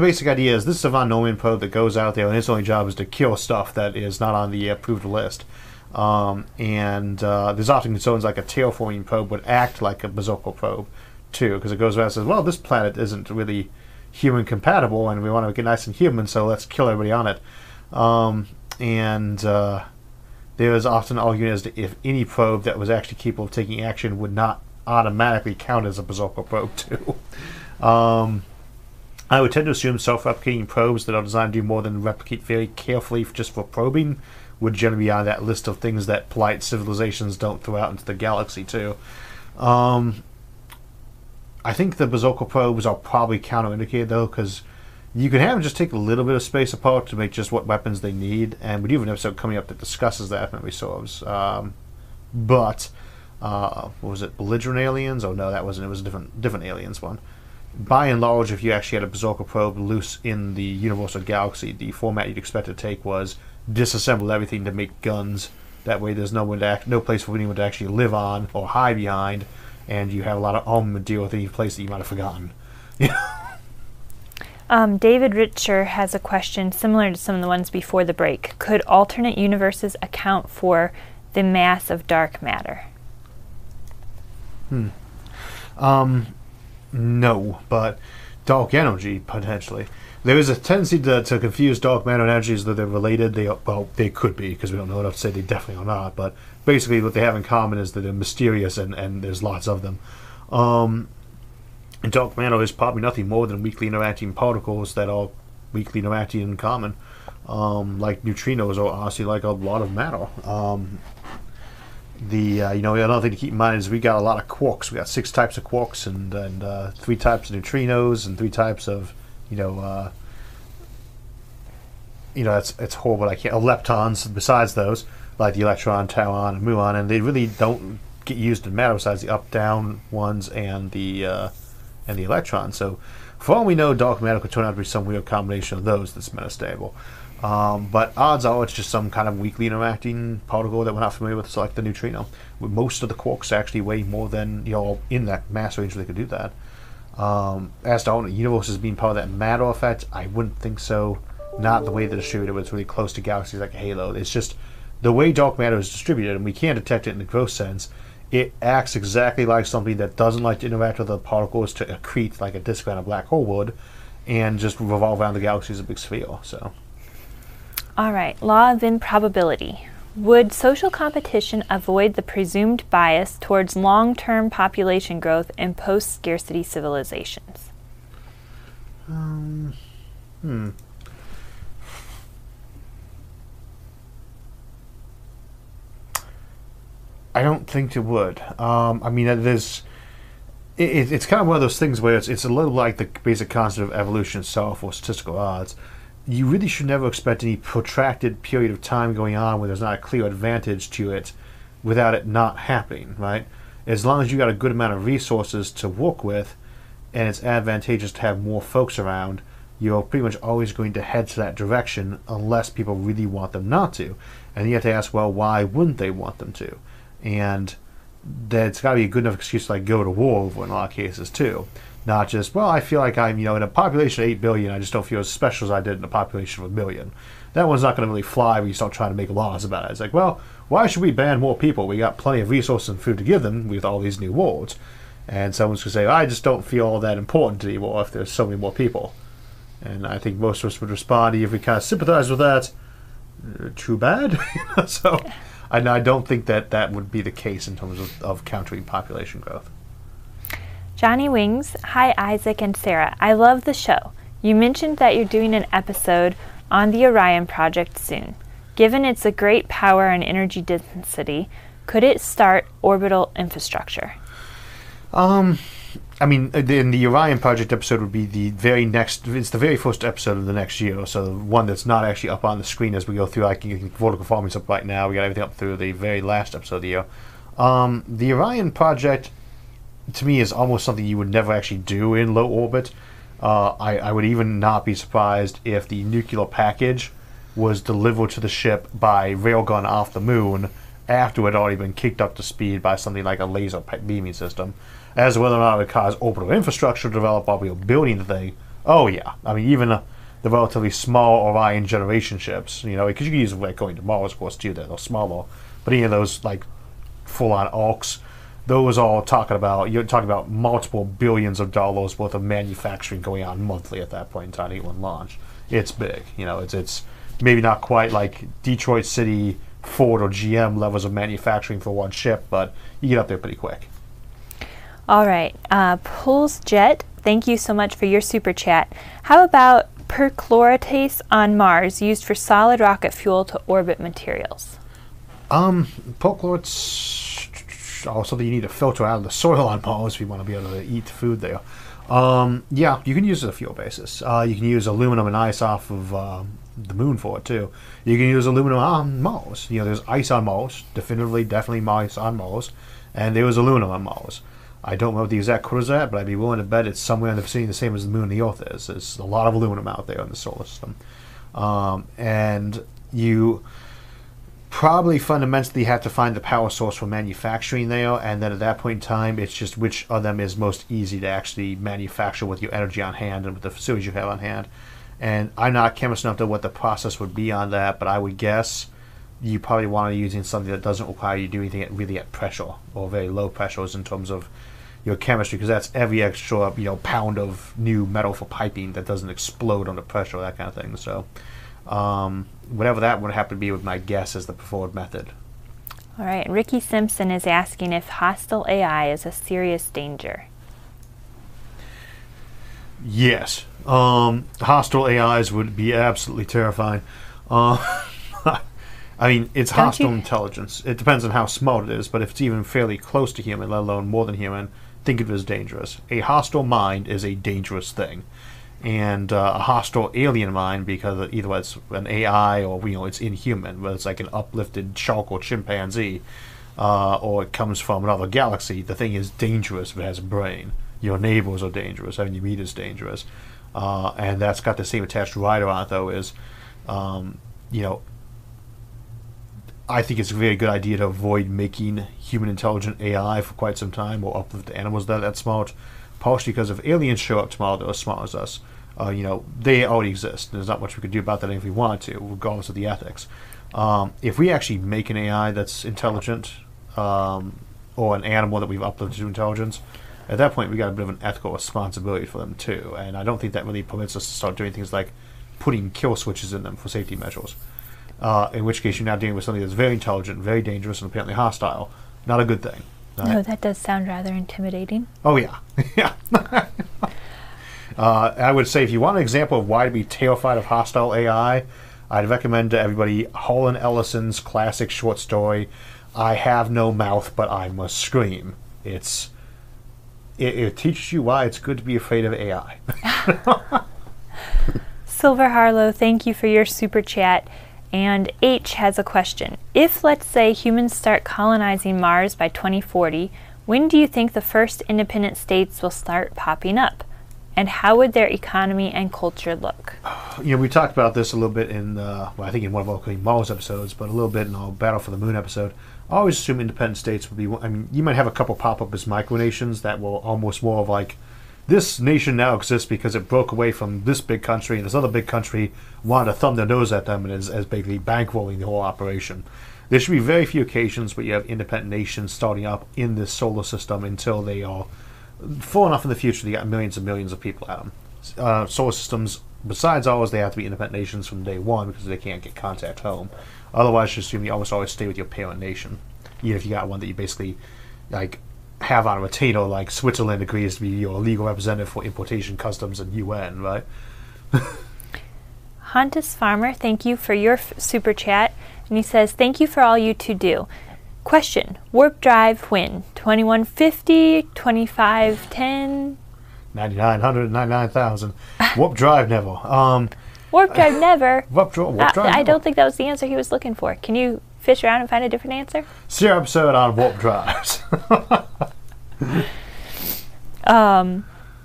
basic idea is this is a von Neumann probe that goes out there, and its only job is to kill stuff that is not on the approved list. There's often concerns like a terraforming probe would act like a Berserker probe, too, because it goes around and says, well, this planet isn't really human compatible, and we want to get nice and human, so let's kill everybody on it. There is often argument as to if any probe that was actually capable of taking action would not automatically count as a Berserker probe, too. I would tend to assume self-replicating probes that are designed to do more than replicate very carefully just for probing would generally be on that list of things that polite civilizations don't throw out into the galaxy, too. I think the Berserker probes are probably counterindicated, though, because you can have them just take a little bit of space apart to make just what weapons they need, and we do have an episode coming up that discusses that in resources. What was it, Belligerent Aliens? Oh, no, that wasn't. It was a different Aliens one. By and large, if you actually had a Berserker probe loose in the universal galaxy, the format you'd expect to take was disassemble everything to make guns. That way there's no place for anyone to actually live on or hide behind, and you have a lot of armament to deal with any place that you might have forgotten. David Richer has a question similar to some of the ones before the break. Could alternate universes account for the mass of dark matter? No, but dark energy, potentially. There is a tendency to confuse dark matter and energy as though they're related. They are, well, they could be, because we don't know enough to say they definitely are not. But basically what they have in common is that they're mysterious and there's lots of them. And dark matter is probably nothing more than weakly interacting particles that are weakly interacting in common. Like neutrinos are honestly like a lot of matter. You know, another thing to keep in mind is we got a lot of quarks. We got 6 types of quarks and 3 types of neutrinos and 3 types of, it's horrible. Leptons besides those, like the electron, tauron, and muon, and they really don't get used in matter besides the up-down ones and the electron. So, for all we know, dark matter could turn out to be some weird combination of those that's metastable. But odds are it's just some kind of weakly interacting particle that we're not familiar with, so like the neutrino. Most of the quarks actually weigh more than, in that mass range where they could do that. As to all the universe as being part of that matter effect, I wouldn't think so. Not the way they're distributed, but it's really close to galaxies like a halo. It's just the way dark matter is distributed, and we can't detect it in the gross sense. It acts exactly like something that doesn't like to interact with the particles to accrete like a disk around a black hole would, and just revolve around the galaxy as a big sphere. So. All right, law of improbability. Would social competition avoid the presumed bias towards long-term population growth in post-scarcity civilizations? I don't think it would. I mean, it's kind of one of those things where it's a little like the basic concept of evolution itself or statistical odds. You really should never expect any protracted period of time going on where there's not a clear advantage to it without it not happening, right? As long as you got a good amount of resources to work with and it's advantageous to have more folks around, you're pretty much always going to head to that direction unless people really want them not to. And you have to ask, well, why wouldn't they want them to? And that's got to be a good enough excuse to like go to war over in a lot of cases too. Not just, well, I feel like I'm, in a population of 8 billion, I just don't feel as special as I did in a population of 1 million. That one's not going to really fly when you start trying to make laws about it. It's like, well, why should we ban more people? We got plenty of resources and food to give them with all these new wars. And someone's going to say, I just don't feel all that important anymore if there's so many more people. And I think most of us would respond, if we kind of sympathize with that, too bad. So, and I don't think that that would be the case in terms of countering population growth. Johnny Wings, hi Isaac and Sarah. I love the show. You mentioned that you're doing an episode on the Orion Project soon. Given its great power and energy density, could it start orbital infrastructure? I mean, in the Orion Project episode would be the very next, it's the very first episode of the next year, so one that's not actually up on the screen as we go through. Like, vertical farming's up right now. We got everything up through the very last episode of the year. The Orion Project, to me, is almost something you would never actually do in low orbit. I would even not be surprised if the nuclear package was delivered to the ship by railgun off the moon after it had already been kicked up to speed by something like a laser beaming system. As to whether or not it would cause orbital infrastructure to develop while we were building the thing, oh yeah. I mean, even the relatively small Orion generation ships, because you can use like going to Mars, of course, too, they're smaller, but any of those like full-on AUKs, those all you're talking about multiple billions of dollars worth of manufacturing going on monthly at that point in time to get one launched. It's big, it's maybe not quite like Detroit City, Ford, or GM levels of manufacturing for one ship, but you get up there pretty quick. All right, Pulls Jet, thank you so much for your super chat. How about perchloratase on Mars used for solid rocket fuel to orbit materials? Perchlorates. Also, you need to filter out of the soil on Mars if you want to be able to eat food there. Yeah, you can use it as a fuel basis. You can use aluminum and ice off of the moon for it too. You can use aluminum on Mars. There's ice on Mars, definitely ice on Mars, and there was aluminum on Mars. I don't know what the exact quotas are at, but I'd be willing to bet it's somewhere in the vicinity the same as the moon and the Earth is. There's a lot of aluminum out there in the solar system, and you probably fundamentally have to find the power source for manufacturing there, and then at that point in time it's just which of them is most easy to actually manufacture with your energy on hand and with the facilities you have on hand. And I'm not a chemist enough to know what the process would be on that, but I would guess you probably want to be using something that doesn't require you to do anything really at pressure or very low pressures in terms of chemistry, because that's every extra, pound of new metal for piping that doesn't explode under pressure, that kind of thing. So whatever that would happen to be, with my guess is the preferred method. All right, Ricky Simpson is asking if hostile AI is a serious danger. Yes, hostile AIs would be absolutely terrifying. I mean, it's hostile intelligence. It depends on how smart it is, but if it's even fairly close to human, let alone more than human, think of it as dangerous. A hostile mind is a dangerous thing. And a hostile alien mind, because either it's an AI or it's inhuman, whether it's like an uplifted shark or chimpanzee, or it comes from another galaxy, the thing is dangerous if it has a brain. Your neighbors are dangerous, having you meet is dangerous. And that's got the same attached right around, though, is, I think it's a very good idea to avoid making human intelligent AI for quite some time, or uplift the animals that are that smart. Partially because if aliens show up tomorrow that are as smart as us, they already exist. There's not much we could do about that if we wanted to, regardless of the ethics. If we actually make an AI that's intelligent, or an animal that we've uplifted to intelligence, at that point we got a bit of an ethical responsibility for them too. And I don't think that really permits us to start doing things like putting kill switches in them for safety measures. In which case you're now dealing with something that's very intelligent, very dangerous, and apparently hostile. Not a good thing. Right? No, that does sound rather intimidating. Oh, yeah. Yeah. I would say if you want an example of why to be terrified of hostile AI, I'd recommend to everybody Harlan Ellison's classic short story, I Have No Mouth But I Must Scream. It teaches you why it's good to be afraid of AI. Silver Harlow, thank you for your super chat. And H has a question. If, let's say, humans start colonizing Mars by 2040, when do you think the first independent states will start popping up? And how would their economy and culture look? We talked about this a little bit in, I think in one of our Clean Mars episodes, but a little bit in our Battle for the Moon episode. I always assume independent states would be, you might have a couple pop up as micronations that were almost more of like, this nation now exists because it broke away from this big country, and this other big country wanted to thumb their nose at them and is basically bankrolling the whole operation. There should be very few occasions where you have independent nations starting up in this solar system until they are far enough in the future they got millions and millions of people at them. Solar systems, besides ours, they have to be independent nations from day one because they can't get contact home. Otherwise, you assume you almost always stay with your parent nation, even if you got one that you basically like have on a retainer, like Switzerland agrees to be your legal representative for importation customs and UN, right? Hontus Farmer, thank you for your super chat, and he says, thank you for all you two do. Question, warp drive when? 2150, 2510? 9900, 99,000. Warp drive never. Warp drive never. Warp drive never. I don't think that was the answer he was looking for. Can you fish around and find a different answer? See our episode on warp drives.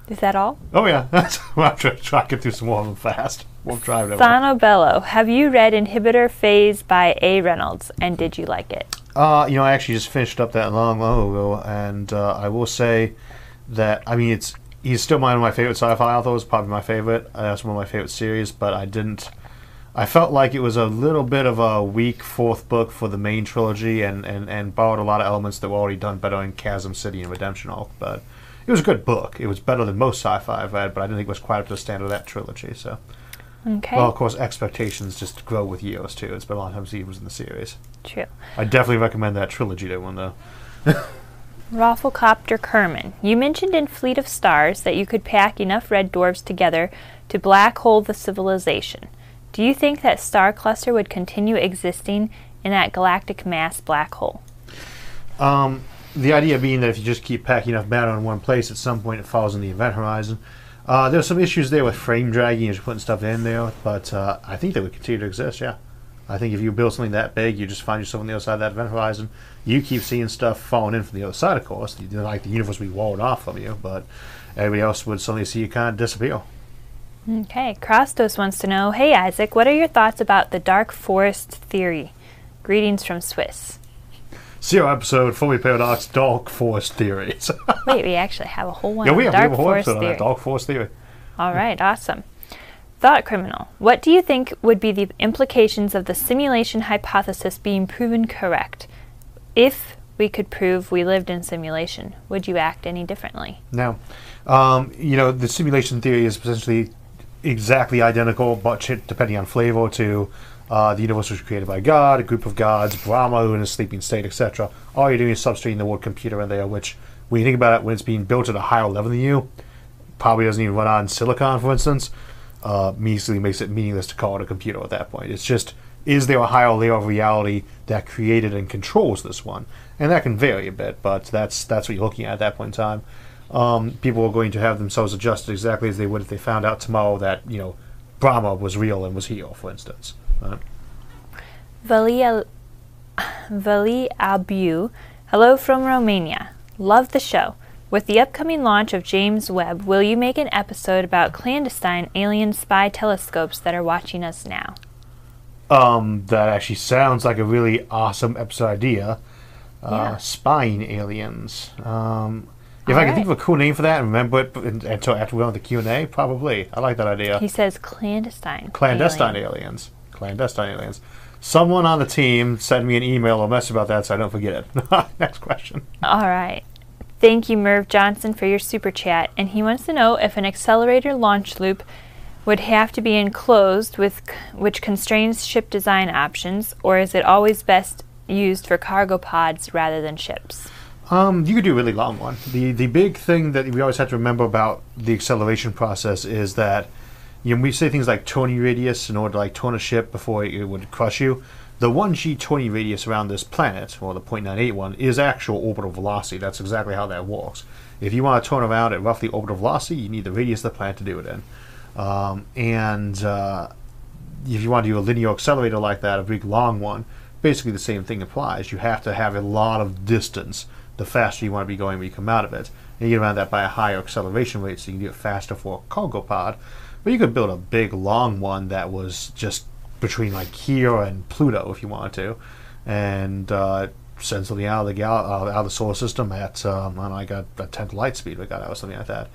Is that all? Oh yeah, I'm trying to get through some more of them fast. Warp drive never. Sonobello, have you read Inhibitor Phase by A. Reynolds, and did you like it? I actually just finished up that long ago, and I will say that he's still one of my favorite sci-fi authors, probably my favorite. That's one of my favorite series, but I felt like it was a little bit of a weak fourth book for the main trilogy, and borrowed a lot of elements that were already done better in Chasm City and Redemption Arc. But it was a good book. It was better than most sci-fi I've read, but I didn't think it was quite up to the standard of that trilogy. So, okay. Well, of course, expectations just grow with years too. It's been a long time since he was in the series. True. I definitely recommend that trilogy to one though. Rafflecopter Kerman, you mentioned in Fleet of Stars that you could pack enough red dwarfs together to black hole the civilization. Do you think that star cluster would continue existing in that galactic mass black hole? The idea being that if you just keep packing enough matter in one place, at some point it falls on the event horizon. There's some issues there with frame dragging and putting stuff in there, but I think they would continue to exist, yeah. I think if you build something that big, you just find yourself on the other side of that event horizon. You keep seeing stuff falling in from the other side, of course. Like the universe will be walled off from you, but everybody else would suddenly see you kind of disappear. Okay. Krastos wants to know, hey, Isaac, what are your thoughts about the dark forest theory? Greetings from Swiss. Zero episode, Fermi Paradox, dark forest theories. Wait, we actually have a whole one on dark forest theory. Yeah, we have a whole episode on that, dark forest theory. All right. Awesome. Thought Criminal, what do you think would be the implications of the simulation hypothesis being proven correct if we could prove we lived in simulation, would you act any differently? No. You know, the simulation theory is essentially exactly identical, but depending on flavor, to the universe was created by God, a group of gods, Brahma, who in a sleeping state, etc. All you're doing is substituting the word computer in there, which, when you think about it, when it's being built at a higher level than you, probably doesn't even run on silicon, for instance, measly makes it meaningless to call it a computer at that point. It's just, is there a higher layer of reality that created and controls this one? And that can vary a bit, but that's what you're looking at that point in time. People are going to have themselves adjusted exactly as they would if they found out tomorrow that, you know, Brahma was real and was here, for instance. Right? Vali Abu, hello from Romania. Love the show. With the upcoming launch of James Webb, will you make an episode about clandestine alien spy telescopes that are watching us now? That actually sounds like a really awesome episode idea. Yeah. Spying aliens. If I can think of a cool name for that and remember it until after we're on the Q&A, probably. I like that idea. He says clandestine. Clandestine aliens. Clandestine aliens. Someone on the team send me an email or message about that so I don't forget it. Next question. All right. Thank you, Merv Johnson, for your super chat. And he wants to know if an accelerator launch loop would have to be enclosed, with which constrains ship design options, or is it always best used for cargo pods rather than ships? You could do a really long one. The big thing that we always have to remember about the acceleration process is that, you know, we say things like Tourney radius in order to like turn a ship before it would crush you. The 1G Tourney radius around this planet, or the 0.98 one, is actual orbital velocity. That's exactly how that works. If you want to turn around at roughly orbital velocity, you need the radius of the planet to do it in. If you want to do a linear accelerator like that, a big long one, basically the same thing applies. You have to have a lot of distance the faster you want to be going when you come out of it. And you get around that by a higher acceleration rate, so you can do it faster for a cargo pod. But you could build a big long one that was just between like here and Pluto, if you wanted to, and send something out of the solar system at I don't know, like a tenth light speed we got out, or something like that.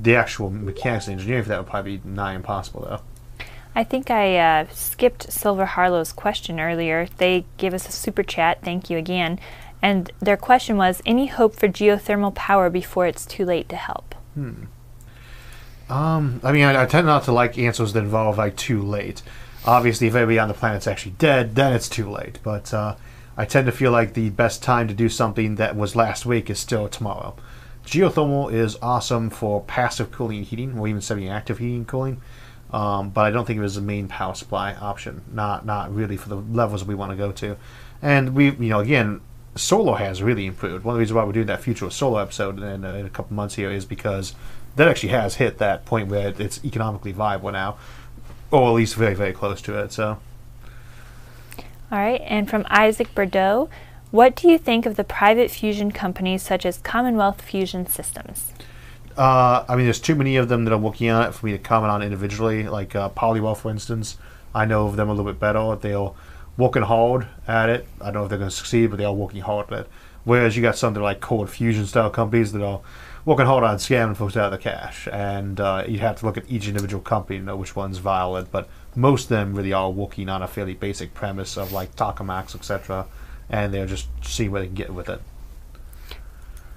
The actual mechanics and engineering for that would probably be nigh impossible, though. I think I skipped Silver Harlow's question earlier. They gave us a super chat. Thank you again. And their question was, any hope for geothermal power before it's too late to help? I mean, I tend not to like answers that involve like too late. Obviously, if everybody on the planet's actually dead, then it's too late. But I tend to feel like the best time to do something that was last week is still tomorrow. Geothermal is awesome for passive cooling and heating, or even semi-active heating and cooling. But I don't think it was the main power supply option. Not really for the levels we want to go to. And we, you know, again, solar has really improved. One of the reasons why we're doing that Future of Solar episode in a couple months here is because that actually has hit that point where it's economically viable now. Or at least very, very close to it. So, all right. And from Isaac Bordeaux, what do you think of the private fusion companies such as Commonwealth Fusion Systems? I mean, there's too many of them that are working on it for me to comment on individually. Like Polywell, for instance, I know of them a little bit better. They're working hard at it. I don't know if they're going to succeed, but they are working hard at it. Whereas you got something like cold fusion style companies that are working hard on scamming folks out of the cash, and you have to look at each individual company to know which one's violent, but most of them really are working on a fairly basic premise of like tokamaks, etc., and they're just seeing where they can get with it.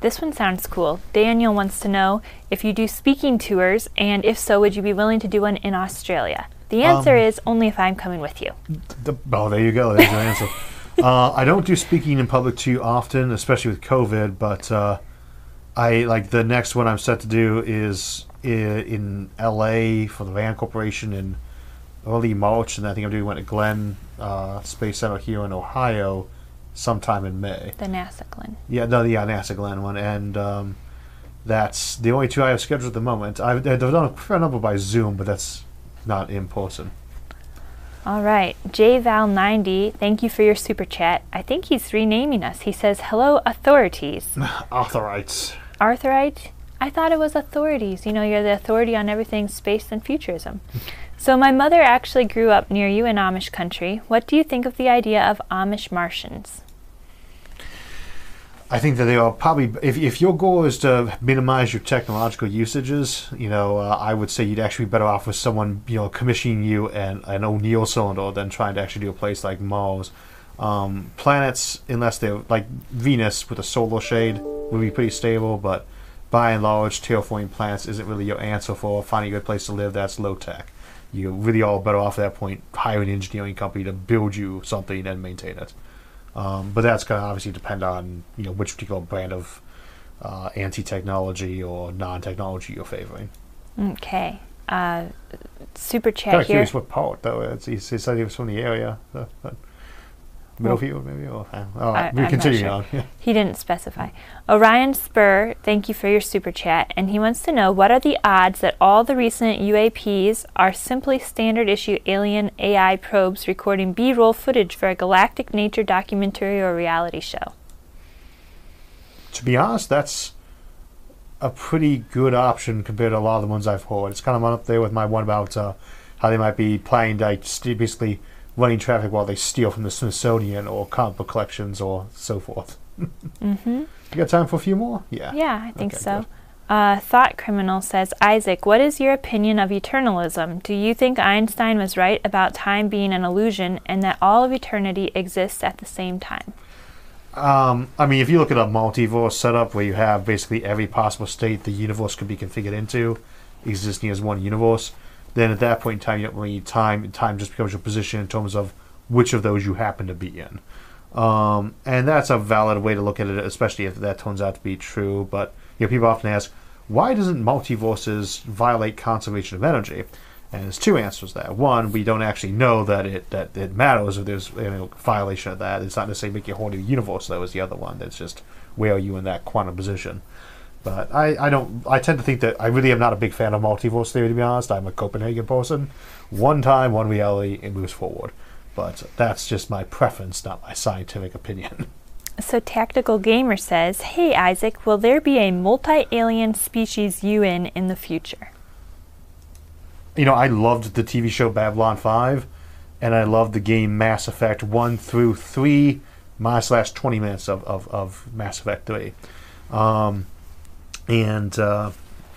This one sounds cool. Daniel wants to know if you do speaking tours, and if so, would you be willing to do one in Australia? The answer is only if I'm coming with you. Oh, there you go. There's your answer. I don't do speaking in public too often, especially with COVID, but I like the next one I'm set to do is in LA for the Rand Corporation in early March, and I think I'm doing one at Glenn Space Center here in Ohio sometime in May. The NASA Glenn. Yeah, no, yeah, NASA Glenn one, and that's the only two I have scheduled at the moment. I've done a fair number by Zoom, but that's not in person. All right, JVal90, thank you for your super chat. I think he's renaming us. He says, hello, authorities. Arthurites. Arthurite? I thought it was authorities. You know, you're the authority on everything space and futurism. So my mother actually grew up near you in Amish country. What do you think of the idea of Amish Martians? I think that they are probably, if your goal is to minimize your technological usages, you know, I would say you'd actually be better off with someone, you know, commissioning you an O'Neill cylinder than trying to actually do a place like Mars. Planets, unless they like Venus with a solar shade, would be pretty stable, but by and large, terraforming planets isn't really your answer for finding a good place to live that's low tech. You're really all better off at that point, hire an engineering company to build you something and maintain it. But that's going to obviously depend on, you know, which particular brand of anti-technology or non-technology you're favoring. Okay. Super chat here. Curious what part, though. He said he was from the area. Middlefield, maybe? Or, we continue sure. on. Yeah. He didn't specify. Orion Spur, thank you for your super chat. And he wants to know, what are the odds that all the recent UAPs are simply standard issue alien AI probes recording B-roll footage for a galactic nature documentary or reality show? To be honest, that's a pretty good option compared to a lot of the ones I've heard. It's kind of up there with my one about how they might be planning to basically running traffic while they steal from the Smithsonian or comic book collections or so forth. You got time for a few more? Yeah. Yeah, I think so. Thought Criminal says, Isaac, what is your opinion of eternalism? Do you think Einstein was right about time being an illusion and that all of eternity exists at the same time? I mean, if you look at a multiverse setup where you have basically every possible state the universe could be configured into existing as one universe, then at that point in time, you don't really need time. Time just becomes your position in terms of which of those you happen to be in. And that's a valid way to look at it, especially if that turns out to be true. But you know, people often ask, why doesn't multiverses violate conservation of energy? And there's two answers there. One, we don't actually know that it matters if there's a violation of that. It's not necessarily making a whole new universe, though, is the other one. That's just, where are you in that quantum position? But I tend to think that I really am not a big fan of multiverse theory, to be honest. I'm a Copenhagen person. One time, one reality, it moves forward. But that's just my preference, not my scientific opinion. So Tactical Gamer says, hey, Isaac, will there be a multi-alien species UN in the future? You know, I loved the TV show Babylon 5, and I loved the game Mass Effect 1 through 3, / 20 minutes of Mass Effect 3. And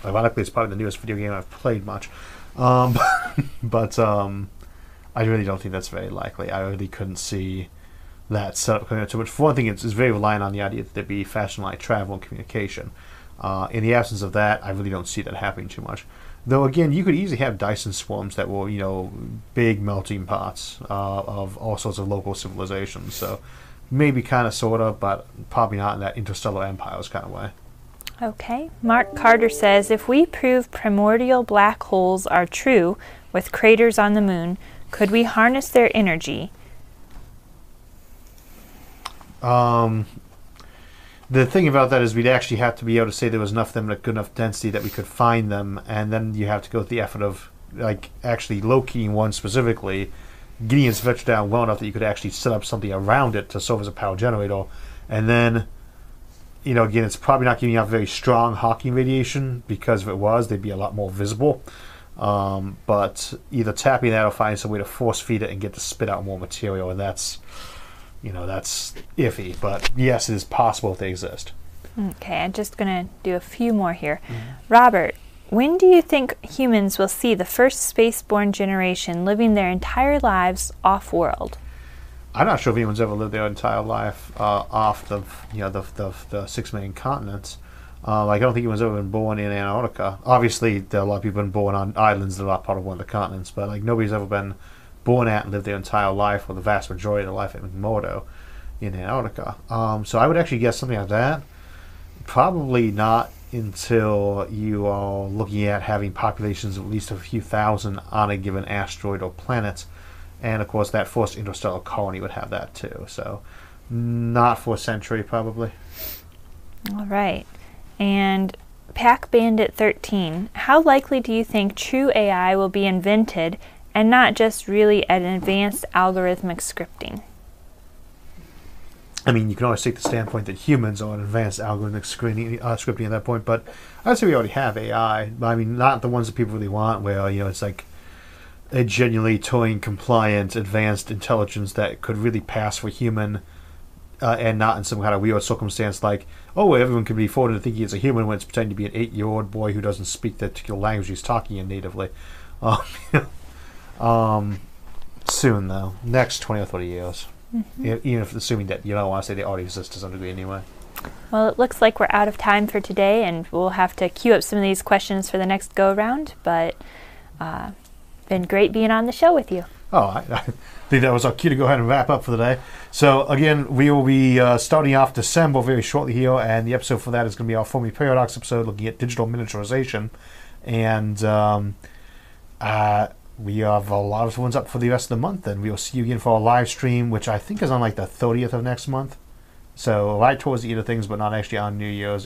ironically, it's probably the newest video game I've played much. But I really don't think that's very likely. I really couldn't see that setup coming out too much. For one thing, it's very reliant on the idea that there'd be fashion-like travel and communication. In the absence of that, I really don't see that happening too much. Though, again, you could easily have Dyson swarms that were, you know, big melting pots of all sorts of local civilizations. So maybe kind of, sort of, but probably not in that interstellar empires kind of way. Okay. Mark Carter says, if we prove primordial black holes are true with craters on the moon, could we harness their energy? The thing about that is we'd actually have to be able to say there was enough of them at good enough density that we could find them, and then you have to go with the effort of like actually locating one specifically, getting its vector down well enough that you could actually set up something around it to serve as a power generator, and then, you know, again, it's probably not giving out very strong Hawking radiation, because if it was, they'd be a lot more visible. But either tapping that or finding some way to force feed it and get to spit out more material, and that's, you know, that's iffy. But yes, it is possible if they exist. Okay, I'm just going to do a few more here. Robert, when do you think humans will see the first spaceborne generation living their entire lives off-world? I'm not sure if anyone's ever lived their entire life off the, you know, the six main continents. Like, I don't think anyone's ever been born in Antarctica. Obviously, there are a lot of people been born on islands that are not part of one of the continents, but like nobody's ever been born at and lived their entire life or the vast majority of their life at McMurdo in Antarctica. So I would actually guess something like that. Probably not until you are looking at having populations of at least a few thousand on a given asteroid or planet. And, of course, that first interstellar colony would have that, too. So not for a century, probably. All right. And Pac Bandit 13, how likely do you think true AI will be invented and not just really an advanced algorithmic scripting? I mean, you can always take the standpoint that humans are an advanced algorithmic scripting at that point, but I'd say we already have AI. I mean, not the ones that people really want where, you know, it's like a genuinely Turing-compliant advanced intelligence that could really pass for human and not in some kind of weird circumstance like, oh, everyone can be forwarded to thinking it's a human when it's pretending to be an 8-year-old boy who doesn't speak the particular language he's talking in natively. Soon, though. Next 20 or 30 years. Mm-hmm. Even if assuming that you don't want to say the audio exists to some degree anyway. Well, it looks like we're out of time for today, and we'll have to queue up some of these questions for the next go-around, but been great being on the show with you. Oh, I think that was our cue to go ahead and wrap up for the day. So, again, we will be starting off December very shortly here, and the episode for that is going to be our Fermi Paradox episode, looking at digital miniaturization. And we have a lot of ones up for the rest of the month, and we will see you again for our live stream, which I think is on like the 30th of next month. So right towards the end of things, but not actually on New Year's.